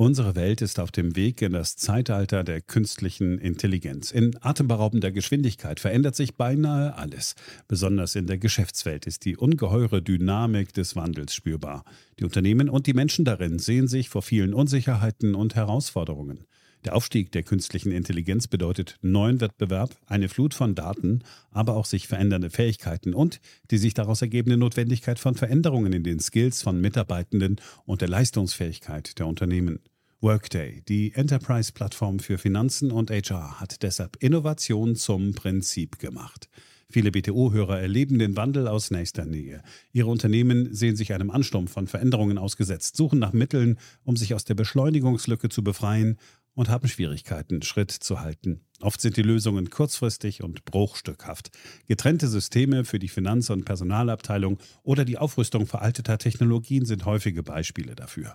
Unsere Welt ist auf dem Weg in das Zeitalter der künstlichen Intelligenz. In atemberaubender Geschwindigkeit verändert sich beinahe alles. Besonders in der Geschäftswelt ist die ungeheure Dynamik des Wandels spürbar. Die Unternehmen und die Menschen darin sehen sich vor vielen Unsicherheiten und Herausforderungen. Der Aufstieg der künstlichen Intelligenz bedeutet neuen Wettbewerb, eine Flut von Daten, aber auch sich verändernde Fähigkeiten und die sich daraus ergebende Notwendigkeit von Veränderungen in den Skills von Mitarbeitenden und der Leistungsfähigkeit der Unternehmen. Workday, die Enterprise-Plattform für Finanzen und HR, hat deshalb Innovation zum Prinzip gemacht. Viele BTO-Hörer erleben den Wandel aus nächster Nähe. Ihre Unternehmen sehen sich einem Ansturm von Veränderungen ausgesetzt, suchen nach Mitteln, um sich aus der Beschleunigungslücke zu befreien und haben Schwierigkeiten, Schritt zu halten. Oft sind die Lösungen kurzfristig und bruchstückhaft. Getrennte Systeme für die Finanz- und Personalabteilung oder die Aufrüstung veralteter Technologien sind häufige Beispiele dafür.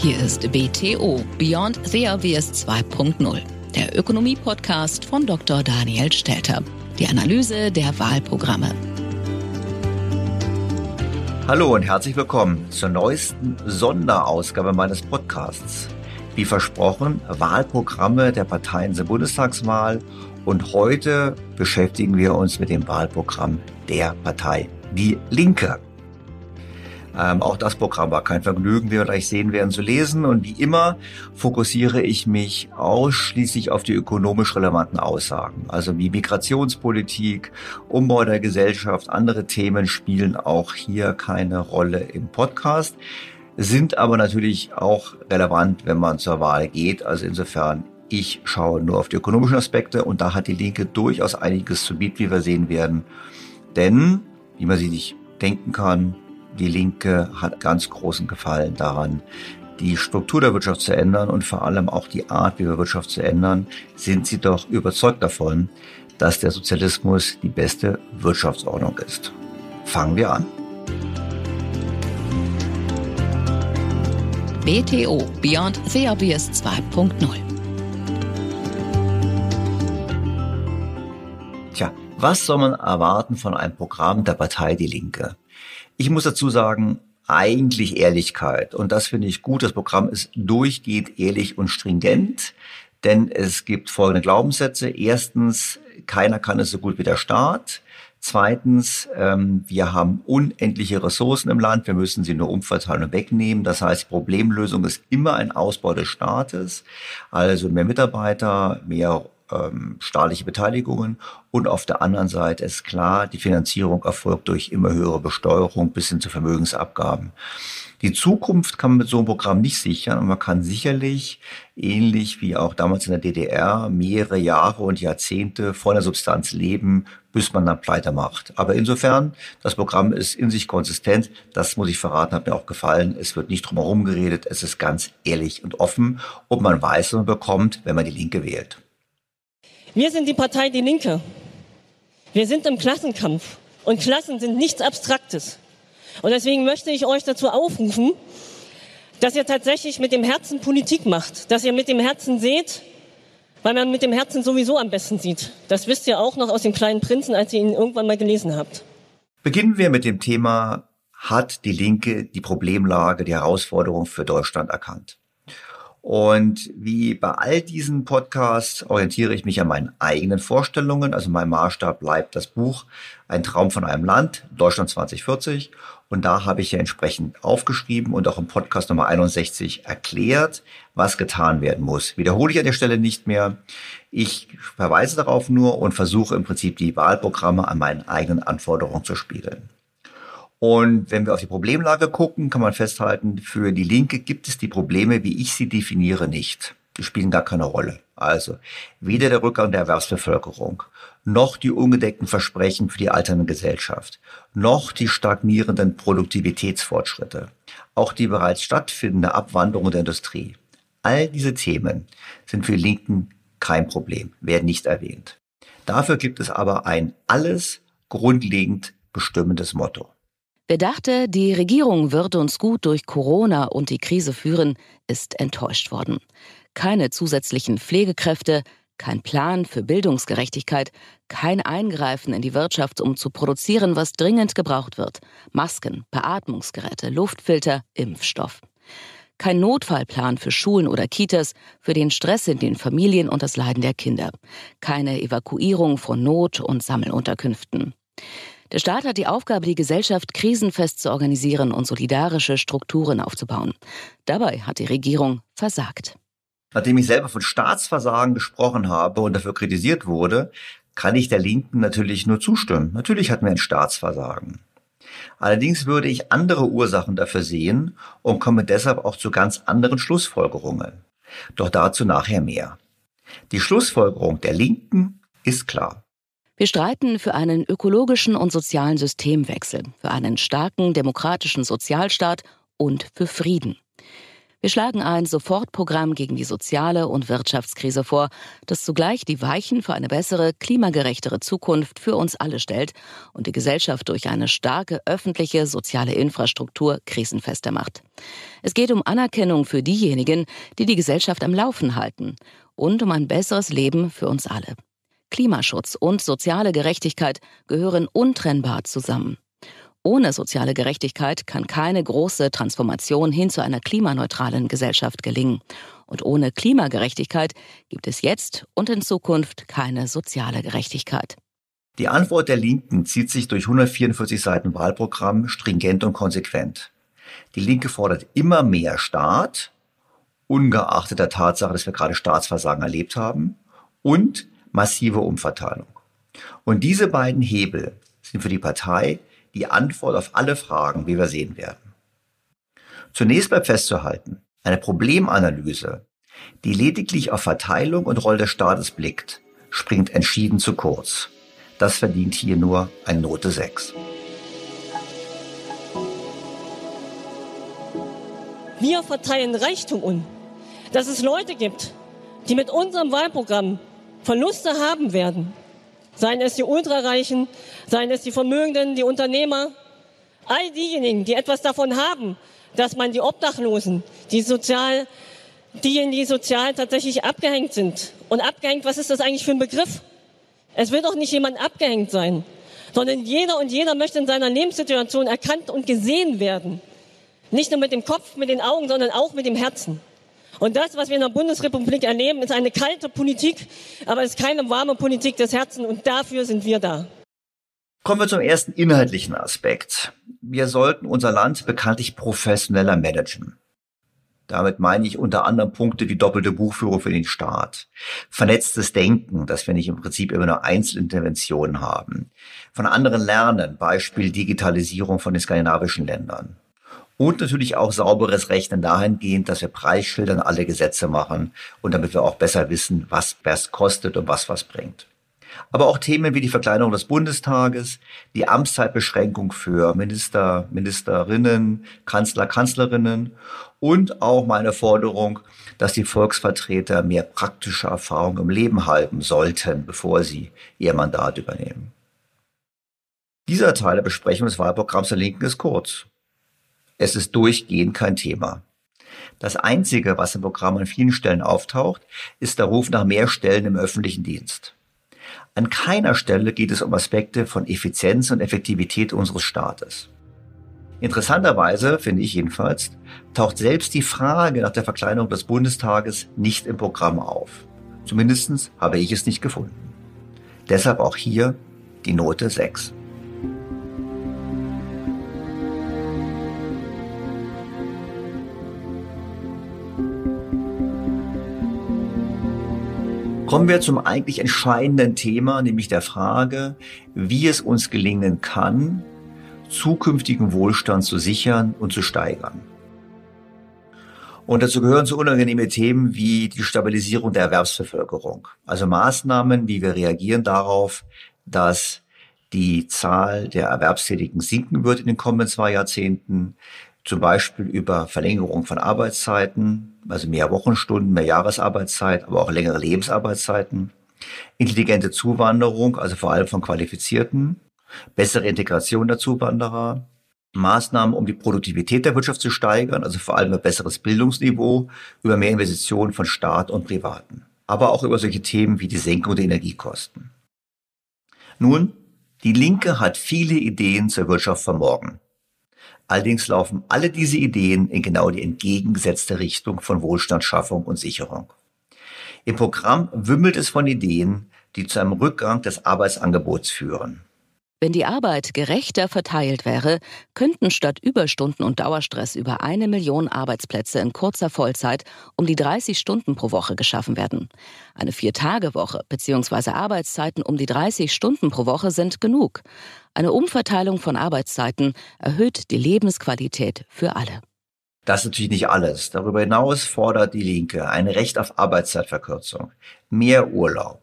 Hier ist BTO Beyond the Obvious 2.0, der Ökonomie-Podcast von Dr. Daniel Stelter. Die Analyse der Wahlprogramme. Hallo und herzlich willkommen zur neuesten Sonderausgabe meines Podcasts. Wie versprochen, Wahlprogramme der Parteien zur Bundestagswahl. Und heute beschäftigen wir uns mit dem Wahlprogramm der Partei Die Linke. Auch das Programm war kein Vergnügen, wie wir gleich sehen werden, zu lesen. Und wie immer fokussiere ich mich ausschließlich auf die ökonomisch relevanten Aussagen. Also wie Migrationspolitik, Umbau der Gesellschaft, andere Themen spielen auch hier keine Rolle im Podcast, sind aber natürlich auch relevant, wenn man zur Wahl geht. Also insofern, ich schaue nur auf die ökonomischen Aspekte und da hat die Linke durchaus einiges zu bieten, wie wir sehen werden. Denn, wie man sich nicht denken kann, die Linke hat ganz großen Gefallen daran, die Struktur der Wirtschaft zu ändern und vor allem auch die Art, wie wir Wirtschaft zu ändern, sind sie doch überzeugt davon, dass der Sozialismus die beste Wirtschaftsordnung ist. Fangen wir an. BTO Beyond the Obvious 2.0. Tja, was soll man erwarten von einem Programm der Partei Die Linke? Ich muss dazu sagen, eigentlich Ehrlichkeit. Und das finde ich gut. Das Programm ist durchgehend ehrlich und stringent, denn es gibt folgende Glaubenssätze. Erstens, keiner kann es so gut wie der Staat. Zweitens, wir haben unendliche Ressourcen im Land. Wir müssen sie nur umverteilen und wegnehmen. Das heißt, die Problemlösung ist immer ein Ausbau des Staates. Also mehr Mitarbeiter, mehr staatliche Beteiligungen und auf der anderen Seite ist klar, die Finanzierung erfolgt durch immer höhere Besteuerung bis hin zu Vermögensabgaben. Die Zukunft kann man mit so einem Programm nicht sichern, und man kann sicherlich, ähnlich wie auch damals in der DDR, mehrere Jahre und Jahrzehnte von der Substanz leben, bis man dann pleite macht. Aber insofern, das Programm ist in sich konsistent, das muss ich verraten, hat mir auch gefallen, es wird nicht drum herum geredet, es ist ganz ehrlich und offen und man weiß, was man bekommt, wenn man die Linke wählt. Wir sind die Partei Die Linke. Wir sind im Klassenkampf und Klassen sind nichts Abstraktes. Und deswegen möchte ich euch dazu aufrufen, dass ihr tatsächlich mit dem Herzen Politik macht, dass ihr mit dem Herzen seht, weil man mit dem Herzen sowieso am besten sieht. Das wisst ihr auch noch aus dem Kleinen Prinzen, als ihr ihn irgendwann mal gelesen habt. Beginnen wir mit dem Thema, hat die Linke die Problemlage, die Herausforderung für Deutschland erkannt? Und wie bei all diesen Podcasts orientiere ich mich an meinen eigenen Vorstellungen. Also mein Maßstab bleibt das Buch Ein Traum von einem Land, Deutschland 2040. Und da habe ich ja entsprechend aufgeschrieben und auch im Podcast Nummer 61 erklärt, was getan werden muss. Wiederhole ich an der Stelle nicht mehr. Ich verweise darauf nur und versuche im Prinzip die Wahlprogramme an meinen eigenen Anforderungen zu spiegeln. Und wenn wir auf die Problemlage gucken, kann man festhalten, für die Linke gibt es die Probleme, wie ich sie definiere, nicht. Die spielen gar keine Rolle. Also weder der Rückgang der Erwerbsbevölkerung, noch die ungedeckten Versprechen für die alternde Gesellschaft, noch die stagnierenden Produktivitätsfortschritte, auch die bereits stattfindende Abwanderung der Industrie. All diese Themen sind für die Linken kein Problem, werden nicht erwähnt. Dafür gibt es aber ein alles grundlegend bestimmendes Motto. Wer dachte, die Regierung wird uns gut durch Corona und die Krise führen, ist enttäuscht worden. Keine zusätzlichen Pflegekräfte, kein Plan für Bildungsgerechtigkeit, kein Eingreifen in die Wirtschaft, um zu produzieren, was dringend gebraucht wird. Masken, Beatmungsgeräte, Luftfilter, Impfstoff. Kein Notfallplan für Schulen oder Kitas, für den Stress in den Familien und das Leiden der Kinder. Keine Evakuierung von Not- und Sammelunterkünften. Der Staat hat die Aufgabe, die Gesellschaft krisenfest zu organisieren und solidarische Strukturen aufzubauen. Dabei hat die Regierung versagt. Nachdem ich selber von Staatsversagen gesprochen habe und dafür kritisiert wurde, kann ich der Linken natürlich nur zustimmen. Natürlich hatten wir ein Staatsversagen. Allerdings würde ich andere Ursachen dafür sehen und komme deshalb auch zu ganz anderen Schlussfolgerungen. Doch dazu nachher mehr. Die Schlussfolgerung der Linken ist klar. Wir streiten für einen ökologischen und sozialen Systemwechsel, für einen starken demokratischen Sozialstaat und für Frieden. Wir schlagen ein Sofortprogramm gegen die soziale und Wirtschaftskrise vor, das zugleich die Weichen für eine bessere, klimagerechtere Zukunft für uns alle stellt und die Gesellschaft durch eine starke öffentliche soziale Infrastruktur krisenfester macht. Es geht um Anerkennung für diejenigen, die die Gesellschaft am Laufen halten und um ein besseres Leben für uns alle. Klimaschutz und soziale Gerechtigkeit gehören untrennbar zusammen. Ohne soziale Gerechtigkeit kann keine große Transformation hin zu einer klimaneutralen Gesellschaft gelingen. Und ohne Klimagerechtigkeit gibt es jetzt und in Zukunft keine soziale Gerechtigkeit. Die Antwort der Linken zieht sich durch 144 Seiten Wahlprogramm stringent und konsequent. Die Linke fordert immer mehr Staat, ungeachtet der Tatsache, dass wir gerade Staatsversagen erlebt haben, und massive Umverteilung. Und diese beiden Hebel sind für die Partei die Antwort auf alle Fragen, wie wir sehen werden. Zunächst bleibt festzuhalten, eine Problemanalyse, die lediglich auf Verteilung und Rolle des Staates blickt, springt entschieden zu kurz. Das verdient hier nur eine Note 6. Wir verteilen Reichtum um, dass es Leute gibt, die mit unserem Wahlprogramm Verluste haben werden, seien es die Ultrareichen, seien es die Vermögenden, die Unternehmer, all diejenigen, die etwas davon haben, dass man die Obdachlosen, diejenigen, die sozial tatsächlich abgehängt sind. Und abgehängt, was ist das eigentlich für ein Begriff? Es will doch nicht jemand abgehängt sein, sondern jeder und jeder möchte in seiner Lebenssituation erkannt und gesehen werden. Nicht nur mit dem Kopf, mit den Augen, sondern auch mit dem Herzen. Und das, was wir in der Bundesrepublik erleben, ist eine kalte Politik, aber es ist keine warme Politik des Herzens und dafür sind wir da. Kommen wir zum ersten inhaltlichen Aspekt. Wir sollten unser Land bekanntlich professioneller managen. Damit meine ich unter anderem Punkte wie doppelte Buchführung für den Staat, vernetztes Denken, dass wir nicht im Prinzip immer nur Einzelinterventionen haben, von anderen lernen, Beispiel Digitalisierung von den skandinavischen Ländern. Und natürlich auch sauberes Rechnen dahingehend, dass wir Preisschildern alle Gesetze machen und damit wir auch besser wissen, was kostet und was bringt. Aber auch Themen wie die Verkleinerung des Bundestages, die Amtszeitbeschränkung für Minister, Ministerinnen, Kanzler, Kanzlerinnen und auch meine Forderung, dass die Volksvertreter mehr praktische Erfahrung im Leben halten sollten, bevor sie ihr Mandat übernehmen. Dieser Teil der Besprechung des Wahlprogramms der Linken ist kurz. Es ist durchgehend kein Thema. Das Einzige, was im Programm an vielen Stellen auftaucht, ist der Ruf nach mehr Stellen im öffentlichen Dienst. An keiner Stelle geht es um Aspekte von Effizienz und Effektivität unseres Staates. Interessanterweise, finde ich jedenfalls, taucht selbst die Frage nach der Verkleinerung des Bundestages nicht im Programm auf. Zumindest habe ich es nicht gefunden. Deshalb auch hier die Note 6. Kommen wir zum eigentlich entscheidenden Thema, nämlich der Frage, wie es uns gelingen kann, zukünftigen Wohlstand zu sichern und zu steigern. Und dazu gehören so unangenehme Themen wie die Stabilisierung der Erwerbsbevölkerung. Also Maßnahmen, wie wir reagieren darauf, dass die Zahl der Erwerbstätigen sinken wird in den kommenden 2 Jahrzehnten, zum Beispiel über Verlängerung von Arbeitszeiten, also mehr Wochenstunden, mehr Jahresarbeitszeit, aber auch längere Lebensarbeitszeiten, intelligente Zuwanderung, also vor allem von Qualifizierten, bessere Integration der Zuwanderer, Maßnahmen, um die Produktivität der Wirtschaft zu steigern, also vor allem über besseres Bildungsniveau, über mehr Investitionen von Staat und Privaten, aber auch über solche Themen wie die Senkung der Energiekosten. Nun, die Linke hat viele Ideen zur Wirtschaft von morgen. Allerdings laufen alle diese Ideen in genau die entgegengesetzte Richtung von Wohlstandsschaffung und Sicherung. Im Programm wimmelt es von Ideen, die zu einem Rückgang des Arbeitsangebots führen. Wenn die Arbeit gerechter verteilt wäre, könnten statt Überstunden und Dauerstress über 1 Million Arbeitsplätze in kurzer Vollzeit um die 30 Stunden pro Woche geschaffen werden. Eine 4-Tage-Woche bzw. Arbeitszeiten um die 30 Stunden pro Woche sind genug. Eine Umverteilung von Arbeitszeiten erhöht die Lebensqualität für alle. Das ist natürlich nicht alles. Darüber hinaus fordert die Linke ein Recht auf Arbeitszeitverkürzung, mehr Urlaub,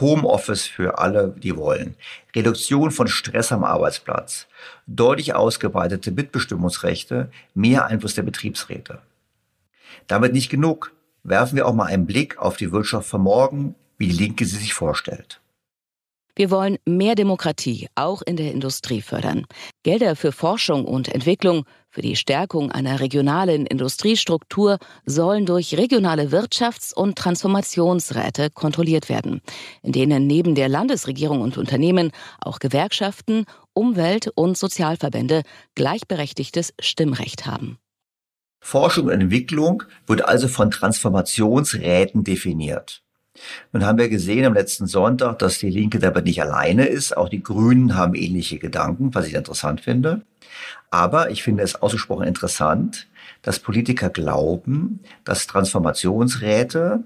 Homeoffice für alle, die wollen, Reduktion von Stress am Arbeitsplatz, deutlich ausgeweitete Mitbestimmungsrechte, mehr Einfluss der Betriebsräte. Damit nicht genug. Werfen wir auch mal einen Blick auf die Wirtschaft von morgen, wie die Linke sie sich vorstellt. Wir wollen mehr Demokratie, auch in der Industrie fördern. Gelder für Forschung und Entwicklung, für die Stärkung einer regionalen Industriestruktur sollen durch regionale Wirtschafts- und Transformationsräte kontrolliert werden, in denen neben der Landesregierung und Unternehmen auch Gewerkschaften, Umwelt- und Sozialverbände gleichberechtigtes Stimmrecht haben. Forschung und Entwicklung wird also von Transformationsräten definiert. Nun haben wir gesehen am letzten Sonntag, dass die Linke dabei nicht alleine ist. Auch die Grünen haben ähnliche Gedanken, was ich interessant finde. Aber ich finde es ausgesprochen interessant, dass Politiker glauben, dass Transformationsräte,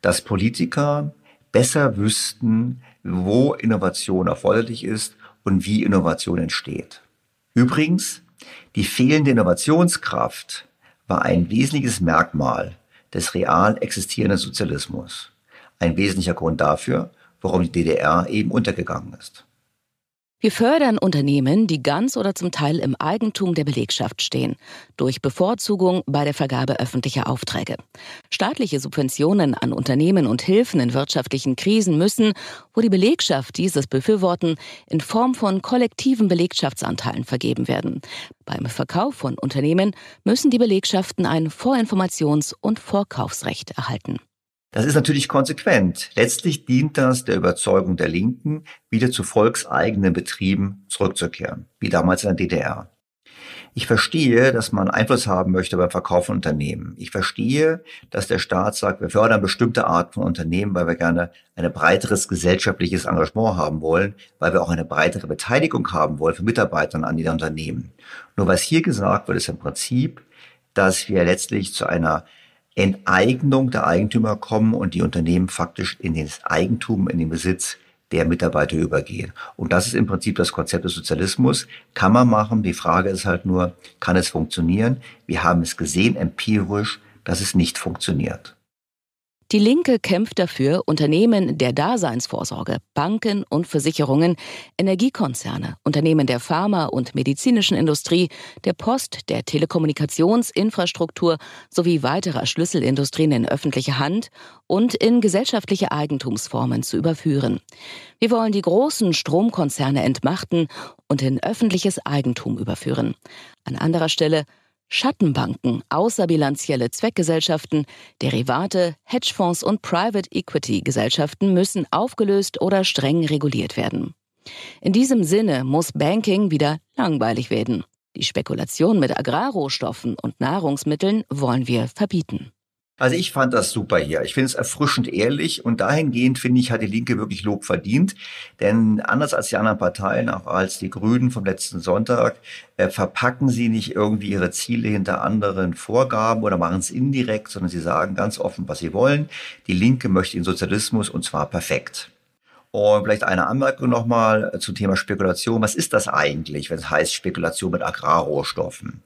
dass Politiker besser wüssten, wo Innovation erforderlich ist und wie Innovation entsteht. Übrigens, die fehlende Innovationskraft war ein wesentliches Merkmal des real existierenden Sozialismus. Ein wesentlicher Grund dafür, warum die DDR eben untergegangen ist. Wir fördern Unternehmen, die ganz oder zum Teil im Eigentum der Belegschaft stehen, durch Bevorzugung bei der Vergabe öffentlicher Aufträge. Staatliche Subventionen an Unternehmen und Hilfen in wirtschaftlichen Krisen müssen, wo die Belegschaft dieses befürworten, in Form von kollektiven Belegschaftsanteilen vergeben werden. Beim Verkauf von Unternehmen müssen die Belegschaften ein Vorinformations- und Vorkaufsrecht erhalten. Das ist natürlich konsequent. Letztlich dient das der Überzeugung der Linken, wieder zu volkseigenen Betrieben zurückzukehren, wie damals in der DDR. Ich verstehe, dass man Einfluss haben möchte beim Verkauf von Unternehmen. Ich verstehe, dass der Staat sagt, wir fördern bestimmte Arten von Unternehmen, weil wir gerne ein breiteres gesellschaftliches Engagement haben wollen, weil wir auch eine breitere Beteiligung haben wollen für Mitarbeitern an den Unternehmen. Nur was hier gesagt wird, ist im Prinzip, dass wir letztlich zu einer Enteignung der Eigentümer kommen und die Unternehmen faktisch in das Eigentum, in den Besitz der Mitarbeiter übergehen. Und das ist im Prinzip das Konzept des Sozialismus. Kann man machen, die Frage ist halt nur, kann es funktionieren? Wir haben es gesehen, empirisch, dass es nicht funktioniert. Die Linke kämpft dafür, Unternehmen der Daseinsvorsorge, Banken und Versicherungen, Energiekonzerne, Unternehmen der Pharma- und medizinischen Industrie, der Post, der Telekommunikationsinfrastruktur sowie weiterer Schlüsselindustrien in öffentliche Hand und in gesellschaftliche Eigentumsformen zu überführen. Wir wollen die großen Stromkonzerne entmachten und in öffentliches Eigentum überführen. An anderer Stelle Schattenbanken, außerbilanzielle Zweckgesellschaften, Derivate, Hedgefonds und Private-Equity-Gesellschaften müssen aufgelöst oder streng reguliert werden. In diesem Sinne muss Banking wieder langweilig werden. Die Spekulation mit Agrarrohstoffen und Nahrungsmitteln wollen wir verbieten. Also ich fand das super hier. Ich finde es erfrischend ehrlich und dahingehend, finde ich, hat die Linke wirklich Lob verdient. Denn anders als die anderen Parteien, auch als die Grünen vom letzten Sonntag, verpacken sie nicht irgendwie ihre Ziele hinter anderen Vorgaben oder machen es indirekt, sondern sie sagen ganz offen, was sie wollen. Die Linke möchte den Sozialismus und zwar perfekt. Und vielleicht eine Anmerkung nochmal zum Thema Spekulation. Was ist das eigentlich, wenn es heißt Spekulation mit Agrarrohstoffen?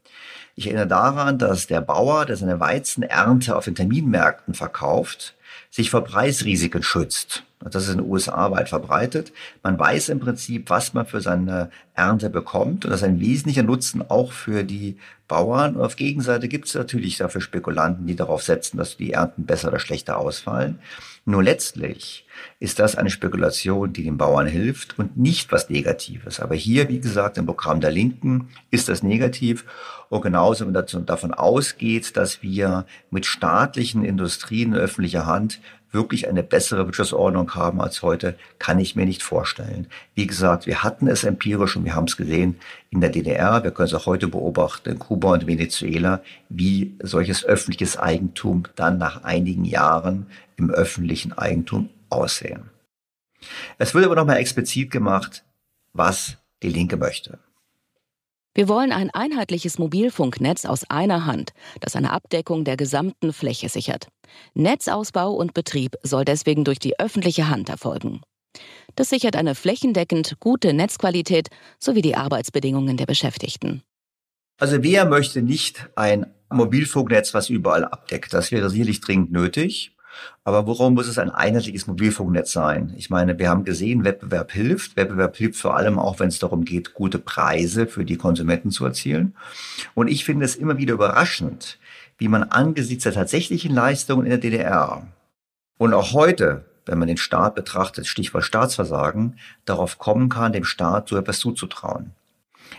Ich erinnere daran, dass der Bauer, der seine Weizenernte auf den Terminmärkten verkauft, sich vor Preisrisiken schützt. Das ist in den USA weit verbreitet. Man weiß im Prinzip, was man für seine Ernte bekommt. Und das ist ein wesentlicher Nutzen auch für die Bauern. Und auf Gegenseite gibt es natürlich dafür Spekulanten, die darauf setzen, dass die Ernten besser oder schlechter ausfallen. Nur letztlich ist das eine Spekulation, die den Bauern hilft und nicht was Negatives. Aber hier, wie gesagt, im Programm der Linken ist das negativ. Und genauso, wenn man davon ausgeht, dass wir mit staatlichen Industrien in öffentlicher Hand wirklich eine bessere Wirtschaftsordnung haben als heute, kann ich mir nicht vorstellen. Wie gesagt, wir hatten es empirisch und wir haben es gesehen in der DDR. Wir können es auch heute beobachten in Kuba und Venezuela, wie solches öffentliches Eigentum dann nach einigen Jahren im öffentlichen Eigentum aussehen. Es wird aber nochmal explizit gemacht, was die Linke möchte. Wir wollen ein einheitliches Mobilfunknetz aus einer Hand, das eine Abdeckung der gesamten Fläche sichert. Netzausbau und Betrieb soll deswegen durch die öffentliche Hand erfolgen. Das sichert eine flächendeckend gute Netzqualität sowie die Arbeitsbedingungen der Beschäftigten. Also wer möchte nicht ein Mobilfunknetz, was überall abdeckt? Das wäre sicherlich dringend nötig. Aber warum muss es ein einheitliches Mobilfunknetz sein? Ich meine, wir haben gesehen, Wettbewerb hilft. Wettbewerb hilft vor allem auch, wenn es darum geht, gute Preise für die Konsumenten zu erzielen. Und ich finde es immer wieder überraschend, wie man angesichts der tatsächlichen Leistungen in der DDR und auch heute, wenn man den Staat betrachtet, Stichwort Staatsversagen, darauf kommen kann, dem Staat so etwas zuzutrauen.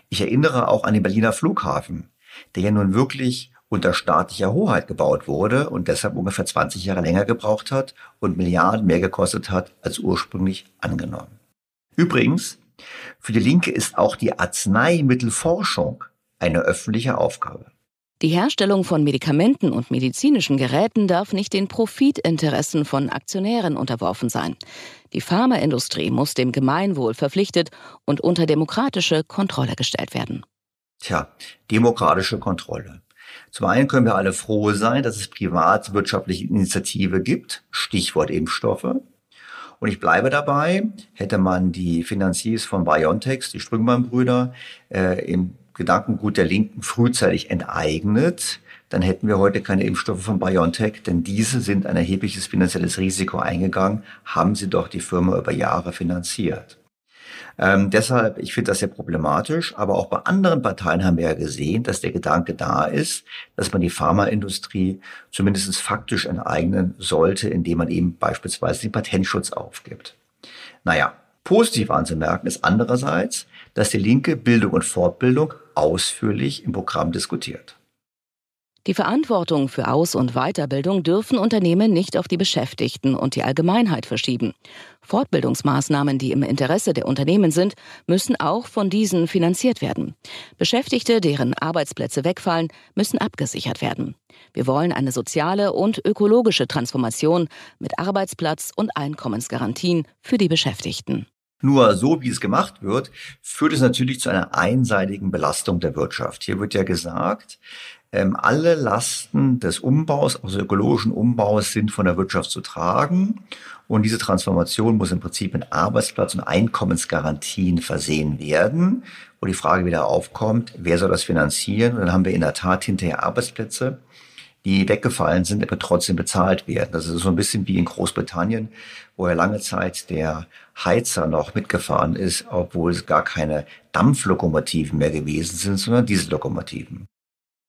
Ich erinnere auch an den Berliner Flughafen, der ja nun wirklich unter staatlicher Hoheit gebaut wurde und deshalb ungefähr 20 Jahre länger gebraucht hat und Milliarden mehr gekostet hat, als ursprünglich angenommen. Übrigens, für die Linke ist auch die Arzneimittelforschung eine öffentliche Aufgabe. Die Herstellung von Medikamenten und medizinischen Geräten darf nicht den Profitinteressen von Aktionären unterworfen sein. Die Pharmaindustrie muss dem Gemeinwohl verpflichtet und unter demokratische Kontrolle gestellt werden. Tja, demokratische Kontrolle. Zum einen können wir alle froh sein, dass es privatwirtschaftliche Initiative gibt, Stichwort Impfstoffe. Und ich bleibe dabei, hätte man die Finanziers von BioNTech, die Strüngmann-Brüder, im Gedankengut der Linken frühzeitig enteignet, dann hätten wir heute keine Impfstoffe von BioNTech, denn diese sind ein erhebliches finanzielles Risiko eingegangen, haben sie doch die Firma über Jahre finanziert. Deshalb, ich finde das sehr problematisch, aber auch bei anderen Parteien haben wir ja gesehen, dass der Gedanke da ist, dass man die Pharmaindustrie zumindest faktisch enteignen sollte, indem man eben beispielsweise den Patentschutz aufgibt. Naja, positiv anzumerken ist andererseits, dass die Linke Bildung und Fortbildung ausführlich im Programm diskutiert. Die Verantwortung für Aus- und Weiterbildung dürfen Unternehmen nicht auf die Beschäftigten und die Allgemeinheit verschieben. Fortbildungsmaßnahmen, die im Interesse der Unternehmen sind, müssen auch von diesen finanziert werden. Beschäftigte, deren Arbeitsplätze wegfallen, müssen abgesichert werden. Wir wollen eine soziale und ökologische Transformation mit Arbeitsplatz- und Einkommensgarantien für die Beschäftigten. Nur so, wie es gemacht wird, führt es natürlich zu einer einseitigen Belastung der Wirtschaft. Hier wird ja gesagt, alle Lasten des Umbaus, also ökologischen Umbaus, sind von der Wirtschaft zu tragen. Und diese Transformation muss im Prinzip mit Arbeitsplatz- und Einkommensgarantien versehen werden, wo die Frage wieder aufkommt, wer soll das finanzieren? Und dann haben wir in der Tat hinterher Arbeitsplätze, die weggefallen sind, aber trotzdem bezahlt werden. Das ist so ein bisschen wie in Großbritannien, wo ja lange Zeit der Heizer noch mitgefahren ist, obwohl es gar keine Dampflokomotiven mehr gewesen sind, sondern Diesellokomotiven.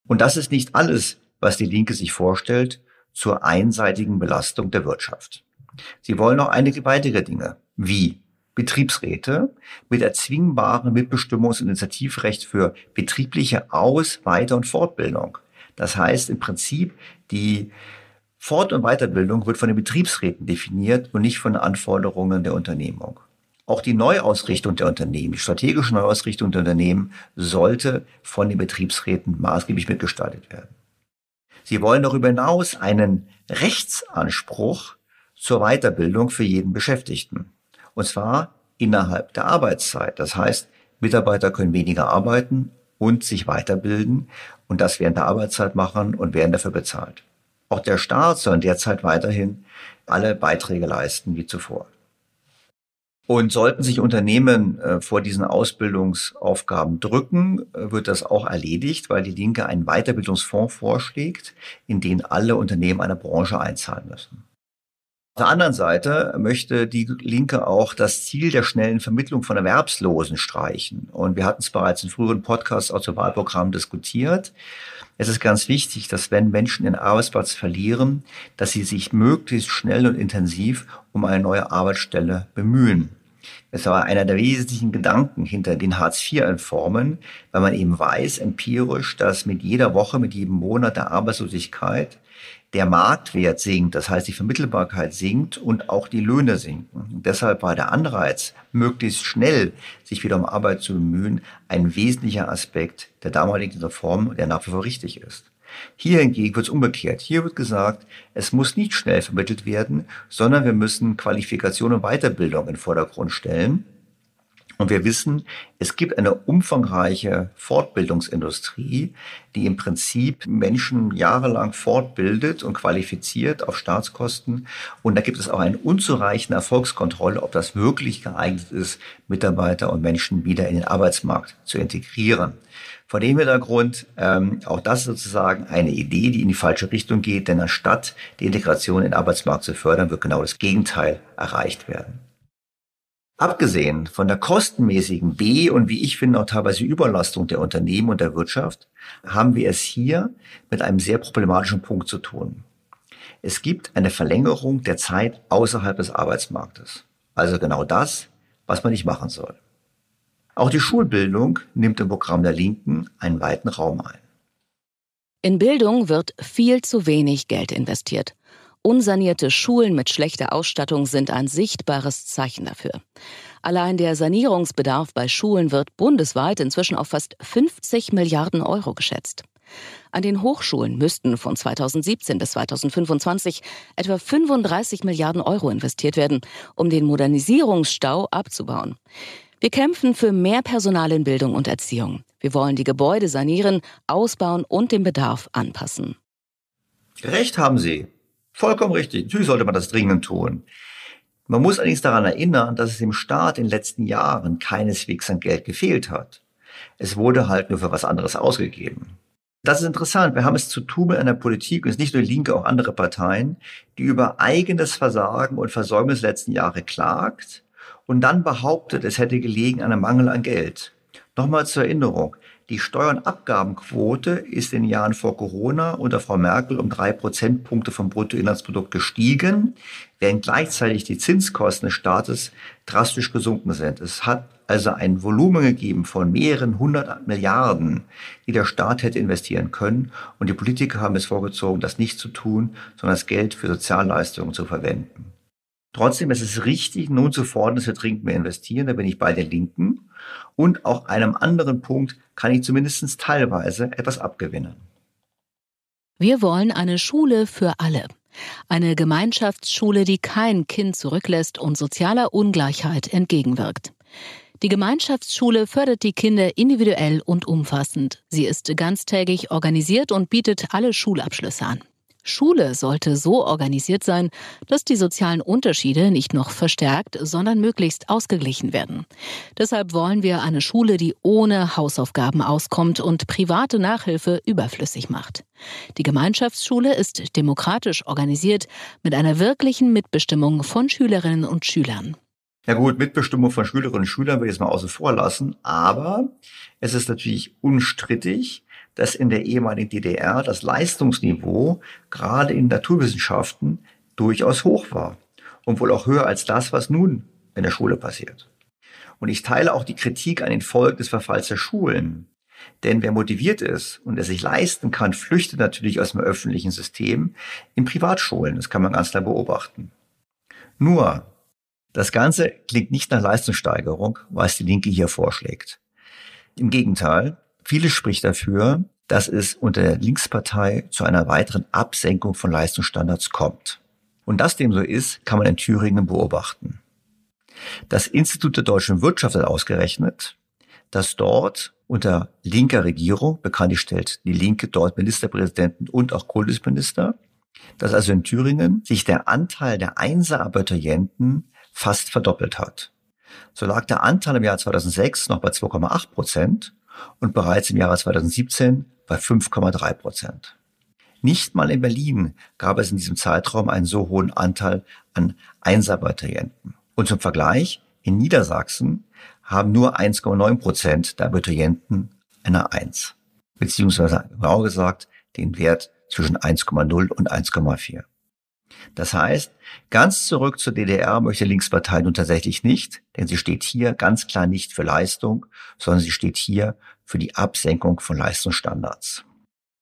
Und das ist nicht alles, was die Linke sich vorstellt zur einseitigen Belastung der Wirtschaft. Sie wollen noch einige weitere Dinge, wie Betriebsräte mit erzwingbarem Mitbestimmungs- und Initiativrecht für betriebliche Aus-, Weiter- und Fortbildung. Das heißt im Prinzip, die Fort- und Weiterbildung wird von den Betriebsräten definiert und nicht von den Anforderungen der Unternehmung. Auch die Neuausrichtung der Unternehmen, die strategische Neuausrichtung der Unternehmen sollte von den Betriebsräten maßgeblich mitgestaltet werden. Sie wollen darüber hinaus einen Rechtsanspruch zur Weiterbildung für jeden Beschäftigten. Und zwar innerhalb der Arbeitszeit. Das heißt, Mitarbeiter können weniger arbeiten und sich weiterbilden und das während der Arbeitszeit machen und werden dafür bezahlt. Auch der Staat soll derzeit weiterhin alle Beiträge leisten wie zuvor. Und sollten sich Unternehmen vor diesen Ausbildungsaufgaben drücken, wird das auch erledigt, weil die Linke einen Weiterbildungsfonds vorschlägt, in den alle Unternehmen einer Branche einzahlen müssen. Auf der anderen Seite möchte die Linke auch das Ziel der schnellen Vermittlung von Erwerbslosen streichen. Und wir hatten es bereits in früheren Podcasts auch zu Wahlprogrammen diskutiert. Es ist ganz wichtig, dass wenn Menschen ihren Arbeitsplatz verlieren, dass sie sich möglichst schnell und intensiv um eine neue Arbeitsstelle bemühen. Das war einer der wesentlichen Gedanken hinter den Hartz-IV-Reformen, weil man eben weiß empirisch, dass mit jeder Woche, mit jedem Monat der Arbeitslosigkeit der Marktwert sinkt, das heißt die Vermittelbarkeit sinkt und auch die Löhne sinken. Und deshalb war der Anreiz, möglichst schnell sich wieder um Arbeit zu bemühen, ein wesentlicher Aspekt der damaligen Reform, der nach wie vor richtig ist. Hier hingegen wird es umgekehrt. Hier wird gesagt, es muss nicht schnell vermittelt werden, sondern wir müssen Qualifikation und Weiterbildung in den Vordergrund stellen. Und wir wissen, es gibt eine umfangreiche Fortbildungsindustrie, die im Prinzip Menschen jahrelang fortbildet und qualifiziert auf Staatskosten. Und da gibt es auch eine unzureichende Erfolgskontrolle, ob das wirklich geeignet ist, Mitarbeiter und Menschen wieder in den Arbeitsmarkt zu integrieren. Vor dem Hintergrund, auch das sozusagen eine Idee, die in die falsche Richtung geht, denn anstatt die Integration in den Arbeitsmarkt zu fördern, wird genau das Gegenteil erreicht werden. Abgesehen von der kostenmäßigen und wie ich finde auch teilweise Überlastung der Unternehmen und der Wirtschaft, haben wir es hier mit einem sehr problematischen Punkt zu tun. Es gibt eine Verlängerung der Zeit außerhalb des Arbeitsmarktes. Also genau das, was man nicht machen soll. Auch die Schulbildung nimmt im Programm der Linken einen weiten Raum ein. In Bildung wird viel zu wenig Geld investiert. Unsanierte Schulen mit schlechter Ausstattung sind ein sichtbares Zeichen dafür. Allein der Sanierungsbedarf bei Schulen wird bundesweit inzwischen auf fast 50 Milliarden Euro geschätzt. An den Hochschulen müssten von 2017 bis 2025 etwa 35 Milliarden Euro investiert werden, um den Modernisierungsstau abzubauen. Wir kämpfen für mehr Personal in Bildung und Erziehung. Wir wollen die Gebäude sanieren, ausbauen und dem Bedarf anpassen. Recht haben Sie. Vollkommen richtig. Natürlich sollte man das dringend tun. Man muss allerdings daran erinnern, dass es dem Staat in den letzten Jahren keineswegs an Geld gefehlt hat. Es wurde halt nur für was anderes ausgegeben. Das ist interessant. Wir haben es zu tun mit einer Politik, und es ist nicht nur die Linke, auch andere Parteien, die über eigenes Versagen und Versäumnis der letzten Jahre klagt und dann behauptet, es hätte gelegen an einem Mangel an Geld. Nochmal zur Erinnerung. Die Steuer- und Abgabenquote ist in den Jahren vor Corona unter Frau Merkel um 3 Prozentpunkte vom Bruttoinlandsprodukt gestiegen, während gleichzeitig die Zinskosten des Staates drastisch gesunken sind. Es hat also ein Volumen gegeben von mehreren 100 Milliarden, die der Staat hätte investieren können. Und die Politiker haben es vorgezogen, das nicht zu tun, sondern das Geld für Sozialleistungen zu verwenden. Trotzdem ist es richtig, nun zu fordern, dass wir dringend mehr investieren. Da bin ich bei der Linken. Und auch einem anderen Punkt kann ich zumindest teilweise etwas abgewinnen. Wir wollen eine Schule für alle. Eine Gemeinschaftsschule, die kein Kind zurücklässt und sozialer Ungleichheit entgegenwirkt. Die Gemeinschaftsschule fördert die Kinder individuell und umfassend. Sie ist ganztägig organisiert und bietet alle Schulabschlüsse an. Schule sollte so organisiert sein, dass die sozialen Unterschiede nicht noch verstärkt, sondern möglichst ausgeglichen werden. Deshalb wollen wir eine Schule, die ohne Hausaufgaben auskommt und private Nachhilfe überflüssig macht. Die Gemeinschaftsschule ist demokratisch organisiert mit einer wirklichen Mitbestimmung von Schülerinnen und Schülern. Ja gut, Mitbestimmung von Schülerinnen und Schülern will ich jetzt mal außen vor lassen, aber es ist natürlich unstrittig, dass in der ehemaligen DDR das Leistungsniveau gerade in Naturwissenschaften durchaus hoch war und wohl auch höher als das, was nun in der Schule passiert. Und ich teile auch die Kritik an den Folgen des Verfalls der Schulen. Denn wer motiviert ist und es sich leisten kann, flüchtet natürlich aus dem öffentlichen System in Privatschulen. Das kann man ganz klar beobachten. Nur, das Ganze klingt nicht nach Leistungssteigerung, was die Linke hier vorschlägt. Im Gegenteil, vieles spricht dafür, dass es unter der Linkspartei zu einer weiteren Absenkung von Leistungsstandards kommt. Und dass dem so ist, kann man in Thüringen beobachten. Das Institut der deutschen Wirtschaft hat ausgerechnet, dass dort unter linker Regierung, bekanntlich stellt die Linke dort Ministerpräsidenten und auch Kultusminister, dass also in Thüringen sich der Anteil der Einser-Abiturienten fast verdoppelt hat. So lag der Anteil im Jahr 2006 noch bei 2,8% und bereits im Jahre 2017 bei 5,3%. Nicht mal in Berlin gab es in diesem Zeitraum einen so hohen Anteil an Einser-Abiturienten. Und zum Vergleich, in Niedersachsen haben nur 1,9% der Abiturienten eine 1, beziehungsweise genau gesagt den Wert zwischen 1,0 und 1,4. Das heißt, ganz zurück zur DDR möchte Linkspartei nun tatsächlich nicht, denn sie steht hier ganz klar nicht für Leistung, sondern sie steht hier für die Absenkung von Leistungsstandards.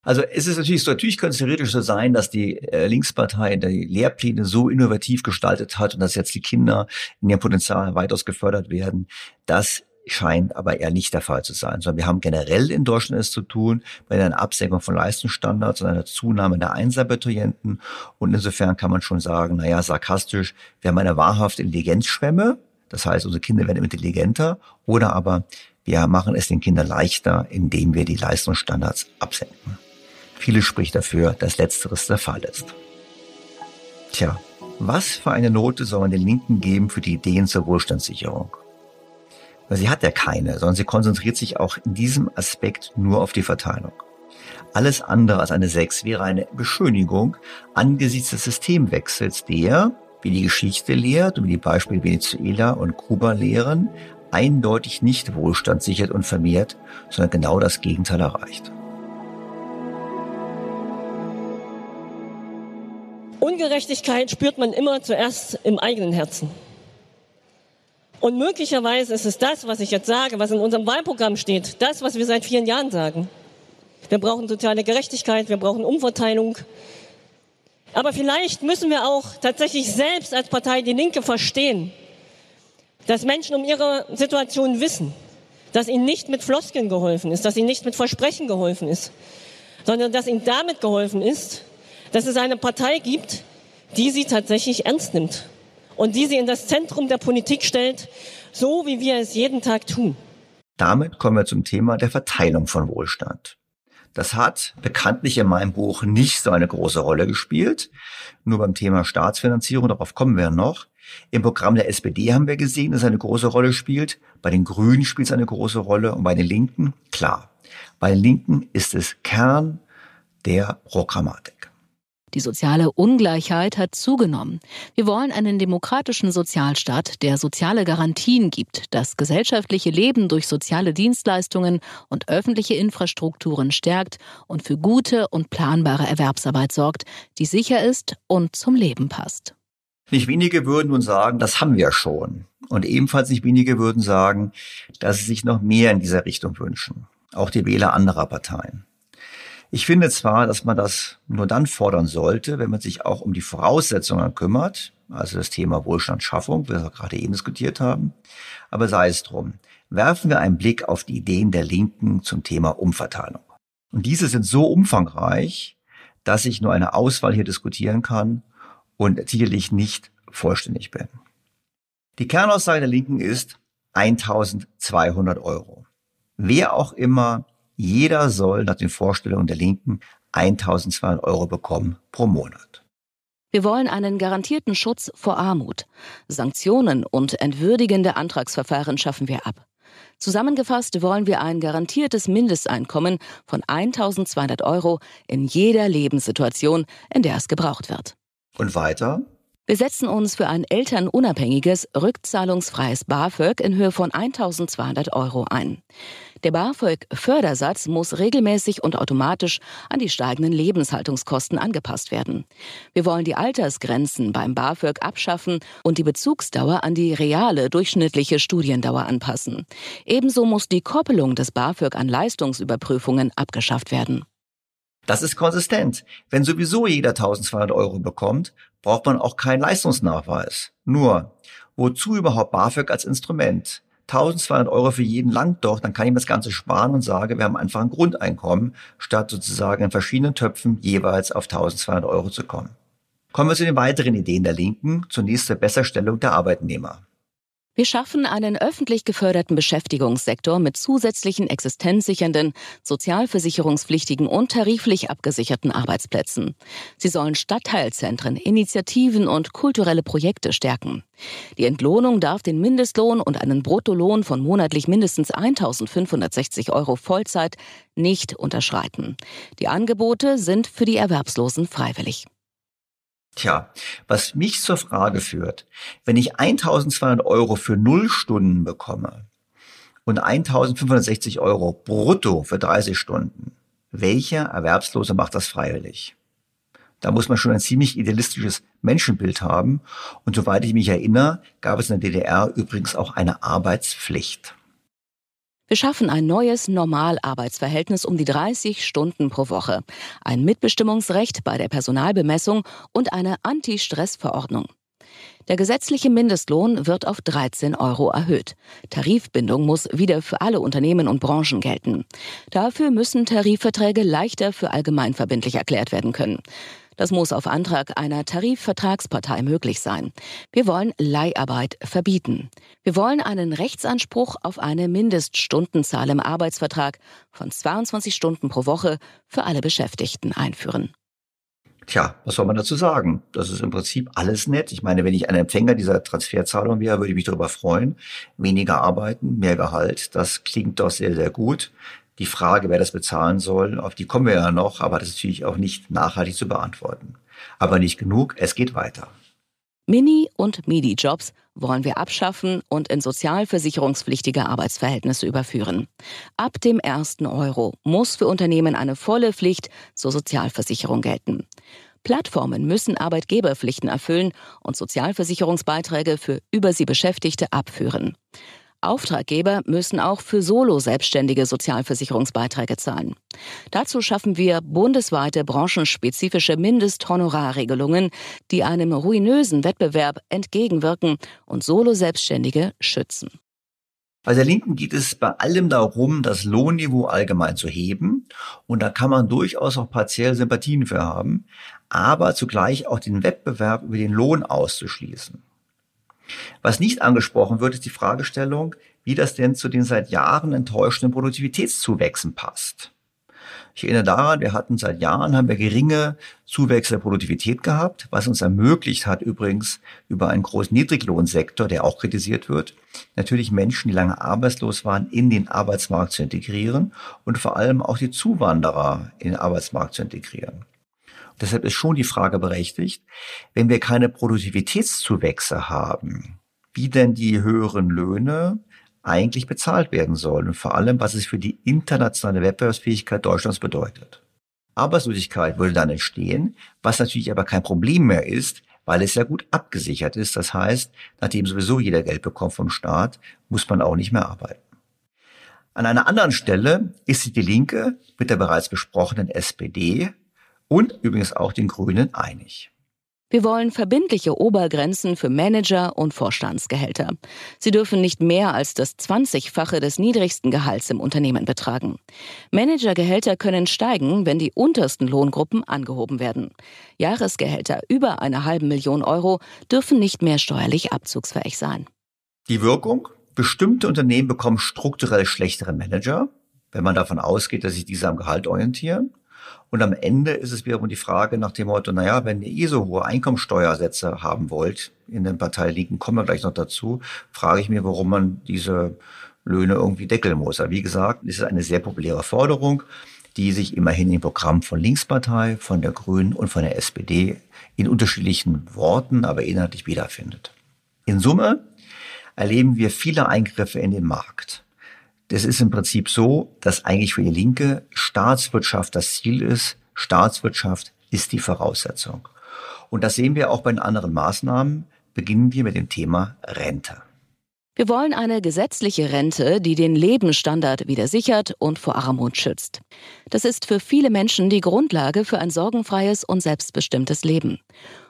Also es ist natürlich könnte es theoretisch so sein, dass die Linkspartei die Lehrpläne so innovativ gestaltet hat und dass jetzt die Kinder in ihrem Potenzial weitaus gefördert werden. Das scheint aber eher nicht der Fall zu sein. Sondern wir haben generell in Deutschland es zu tun bei einer Absenkung von Leistungsstandards und einer Zunahme der Einsabiturienten. Und insofern kann man schon sagen, naja, sarkastisch, wir haben eine wahrhafte Intelligenzschwemme. Das heißt, unsere Kinder werden intelligenter oder aber wir machen es den Kindern leichter, indem wir die Leistungsstandards absenken. Vieles spricht dafür, dass Letzteres der Fall ist. Tja, was für eine Note soll man den Linken geben für die Ideen zur Wohlstandssicherung? Weil sie hat ja keine, sondern sie konzentriert sich auch in diesem Aspekt nur auf die Verteilung. Alles andere als eine 6 wäre eine Beschönigung angesichts des Systemwechsels, der, wie die Geschichte lehrt und wie die Beispiele Venezuela und Kuba lehren, eindeutig nicht Wohlstand sichert und vermehrt, sondern genau das Gegenteil erreicht. Ungerechtigkeit spürt man immer zuerst im eigenen Herzen. Und möglicherweise ist es das, was ich jetzt sage, was in unserem Wahlprogramm steht, das, was wir seit 4 Jahren sagen. Wir brauchen soziale Gerechtigkeit, wir brauchen Umverteilung. Aber vielleicht müssen wir auch tatsächlich selbst als Partei Die Linke verstehen, dass Menschen um ihre Situation wissen, dass ihnen nicht mit Floskeln geholfen ist, dass ihnen nicht mit Versprechen geholfen ist, sondern dass ihnen damit geholfen ist, dass es eine Partei gibt, die sie tatsächlich ernst nimmt und die sie in das Zentrum der Politik stellt, so wie wir es jeden Tag tun. Damit kommen wir zum Thema der Verteilung von Wohlstand. Das hat bekanntlich in meinem Buch nicht so eine große Rolle gespielt. Nur beim Thema Staatsfinanzierung, darauf kommen wir noch. Im Programm der SPD haben wir gesehen, dass es eine große Rolle spielt. Bei den Grünen spielt es eine große Rolle und bei den Linken, klar. Bei den Linken ist es Kern der Programmatik. Die soziale Ungleichheit hat zugenommen. Wir wollen einen demokratischen Sozialstaat, der soziale Garantien gibt, das gesellschaftliche Leben durch soziale Dienstleistungen und öffentliche Infrastrukturen stärkt und für gute und planbare Erwerbsarbeit sorgt, die sicher ist und zum Leben passt. Nicht wenige würden nun sagen, das haben wir schon. Und ebenfalls nicht wenige würden sagen, dass sie sich noch mehr in dieser Richtung wünschen. Auch die Wähler anderer Parteien. Ich finde zwar, dass man das nur dann fordern sollte, wenn man sich auch um die Voraussetzungen kümmert, also das Thema Wohlstandsschaffung, wie wir gerade eben diskutiert haben, aber sei es drum. Werfen wir einen Blick auf die Ideen der Linken zum Thema Umverteilung. Und diese sind so umfangreich, dass ich nur eine Auswahl hier diskutieren kann und sicherlich nicht vollständig bin. Die Kernaussage der Linken ist 1.200 €. Wer auch immer, jeder soll nach den Vorstellungen der Linken 1.200 € bekommen pro Monat. Wir wollen einen garantierten Schutz vor Armut. Sanktionen und entwürdigende Antragsverfahren schaffen wir ab. Zusammengefasst wollen wir ein garantiertes Mindesteinkommen von 1.200 € in jeder Lebenssituation, in der es gebraucht wird. Und weiter, Wir setzen uns für ein elternunabhängiges, rückzahlungsfreies BAföG in Höhe von 1.200 € ein. Der BAföG-Fördersatz muss regelmäßig und automatisch an die steigenden Lebenshaltungskosten angepasst werden. Wir wollen die Altersgrenzen beim BAföG abschaffen und die Bezugsdauer an die reale durchschnittliche Studiendauer anpassen. Ebenso muss die Koppelung des BAföG an Leistungsüberprüfungen abgeschafft werden. Das ist konsistent. Wenn sowieso jeder 1.200 € bekommt, braucht man auch keinen Leistungsnachweis. Nur, wozu überhaupt BAföG als Instrument? 1.200 € für jeden langt doch, dann kann ich mir das Ganze sparen und sage, wir haben einfach ein Grundeinkommen, statt sozusagen in verschiedenen Töpfen jeweils auf 1.200 € zu kommen. Kommen wir zu den weiteren Ideen der Linken, zunächst zur Besserstellung der Arbeitnehmer. Wir schaffen einen öffentlich geförderten Beschäftigungssektor mit zusätzlichen existenzsichernden, sozialversicherungspflichtigen und tariflich abgesicherten Arbeitsplätzen. Sie sollen Stadtteilzentren, Initiativen und kulturelle Projekte stärken. Die Entlohnung darf den Mindestlohn und einen Bruttolohn von monatlich mindestens 1.560 € Vollzeit nicht unterschreiten. Die Angebote sind für die Erwerbslosen freiwillig. Tja, was mich zur Frage führt, wenn ich 1.200 € für 0 Stunden bekomme und 1.560 € brutto für 30 Stunden, welcher Erwerbslose macht das freiwillig? Da muss man schon ein ziemlich idealistisches Menschenbild haben. Und soweit ich mich erinnere, gab es in der DDR übrigens auch eine Arbeitspflicht. Wir schaffen ein neues Normalarbeitsverhältnis um die 30 Stunden pro Woche, ein Mitbestimmungsrecht bei der Personalbemessung und eine Anti-Stress-Verordnung. Der gesetzliche Mindestlohn wird auf 13 € erhöht. Tarifbindung muss wieder für alle Unternehmen und Branchen gelten. Dafür müssen Tarifverträge leichter für allgemeinverbindlich erklärt werden können. Das muss auf Antrag einer Tarifvertragspartei möglich sein. Wir wollen Leiharbeit verbieten. Wir wollen einen Rechtsanspruch auf eine Mindeststundenzahl im Arbeitsvertrag von 22 Stunden pro Woche für alle Beschäftigten einführen. Tja, was soll man dazu sagen? Das ist im Prinzip alles nett. Ich meine, wenn ich ein Empfänger dieser Transferzahlung wäre, würde ich mich darüber freuen. Weniger arbeiten, mehr Gehalt, das klingt doch sehr, sehr gut. Die Frage, wer das bezahlen soll, auf die kommen wir ja noch, aber das ist natürlich auch nicht nachhaltig zu beantworten. Aber nicht genug, es geht weiter. Mini- und Midi-Jobs wollen wir abschaffen und in sozialversicherungspflichtige Arbeitsverhältnisse überführen. Ab dem 1. € muss für Unternehmen eine volle Pflicht zur Sozialversicherung gelten. Plattformen müssen Arbeitgeberpflichten erfüllen und Sozialversicherungsbeiträge für über sie Beschäftigte abführen. Auftraggeber müssen auch für Solo-Selbstständige Sozialversicherungsbeiträge zahlen. Dazu schaffen wir bundesweite branchenspezifische Mindesthonorarregelungen, die einem ruinösen Wettbewerb entgegenwirken und Solo-Selbstständige schützen. Bei der Linken geht es bei allem darum, das Lohnniveau allgemein zu heben. Und da kann man durchaus auch partiell Sympathien für haben, aber zugleich auch den Wettbewerb über den Lohn auszuschließen. Was nicht angesprochen wird, ist die Fragestellung, wie das denn zu den seit Jahren enttäuschenden Produktivitätszuwächsen passt. Ich erinnere daran, seit Jahren haben wir geringe Zuwächse der Produktivität gehabt, was uns ermöglicht hat, übrigens über einen großen Niedriglohnsektor, der auch kritisiert wird, natürlich Menschen, die lange arbeitslos waren, in den Arbeitsmarkt zu integrieren und vor allem auch die Zuwanderer in den Arbeitsmarkt zu integrieren. Deshalb ist schon die Frage berechtigt, wenn wir keine Produktivitätszuwächse haben, wie denn die höheren Löhne eigentlich bezahlt werden sollen und vor allem, was es für die internationale Wettbewerbsfähigkeit Deutschlands bedeutet. Arbeitslosigkeit würde dann entstehen, was natürlich aber kein Problem mehr ist, weil es ja gut abgesichert ist. Das heißt, nachdem sowieso jeder Geld bekommt vom Staat, muss man auch nicht mehr arbeiten. An einer anderen Stelle ist sie die Linke mit der bereits besprochenen SPD und übrigens auch den Grünen einig. Wir wollen verbindliche Obergrenzen für Manager- und Vorstandsgehälter. Sie dürfen nicht mehr als das 20-fache des niedrigsten Gehalts im Unternehmen betragen. Managergehälter können steigen, wenn die untersten Lohngruppen angehoben werden. Jahresgehälter über 500.000 € dürfen nicht mehr steuerlich abzugsfähig sein. Die Wirkung? Bestimmte Unternehmen bekommen strukturell schlechtere Manager, wenn man davon ausgeht, dass sich diese am Gehalt orientieren. Und am Ende ist es wiederum die Frage nach dem Motto, naja, wenn ihr so hohe Einkommensteuersätze haben wollt, in den Partei Linken kommen wir gleich noch dazu, frage ich mir, warum man diese Löhne irgendwie deckeln muss. Aber wie gesagt, es ist eine sehr populäre Forderung. die sich immerhin im Programm von Linkspartei, von der Grünen und von der SPD in unterschiedlichen Worten, aber inhaltlich wiederfindet. In Summe erleben wir viele Eingriffe in den Markt. Das ist im Prinzip so, dass eigentlich für die Linke Staatswirtschaft das Ziel ist. Staatswirtschaft ist die Voraussetzung. Und das sehen wir auch bei den anderen Maßnahmen. Beginnen wir mit dem Thema Rente. Wir wollen eine gesetzliche Rente, die den Lebensstandard wieder sichert und vor Armut schützt. Das ist für viele Menschen die Grundlage für ein sorgenfreies und selbstbestimmtes Leben.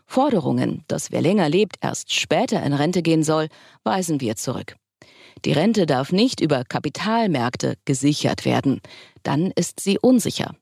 Forderungen, dass wer länger lebt, erst später in Rente gehen soll, weisen wir zurück. Die Rente darf nicht über Kapitalmärkte gesichert werden. Dann ist sie unsicher.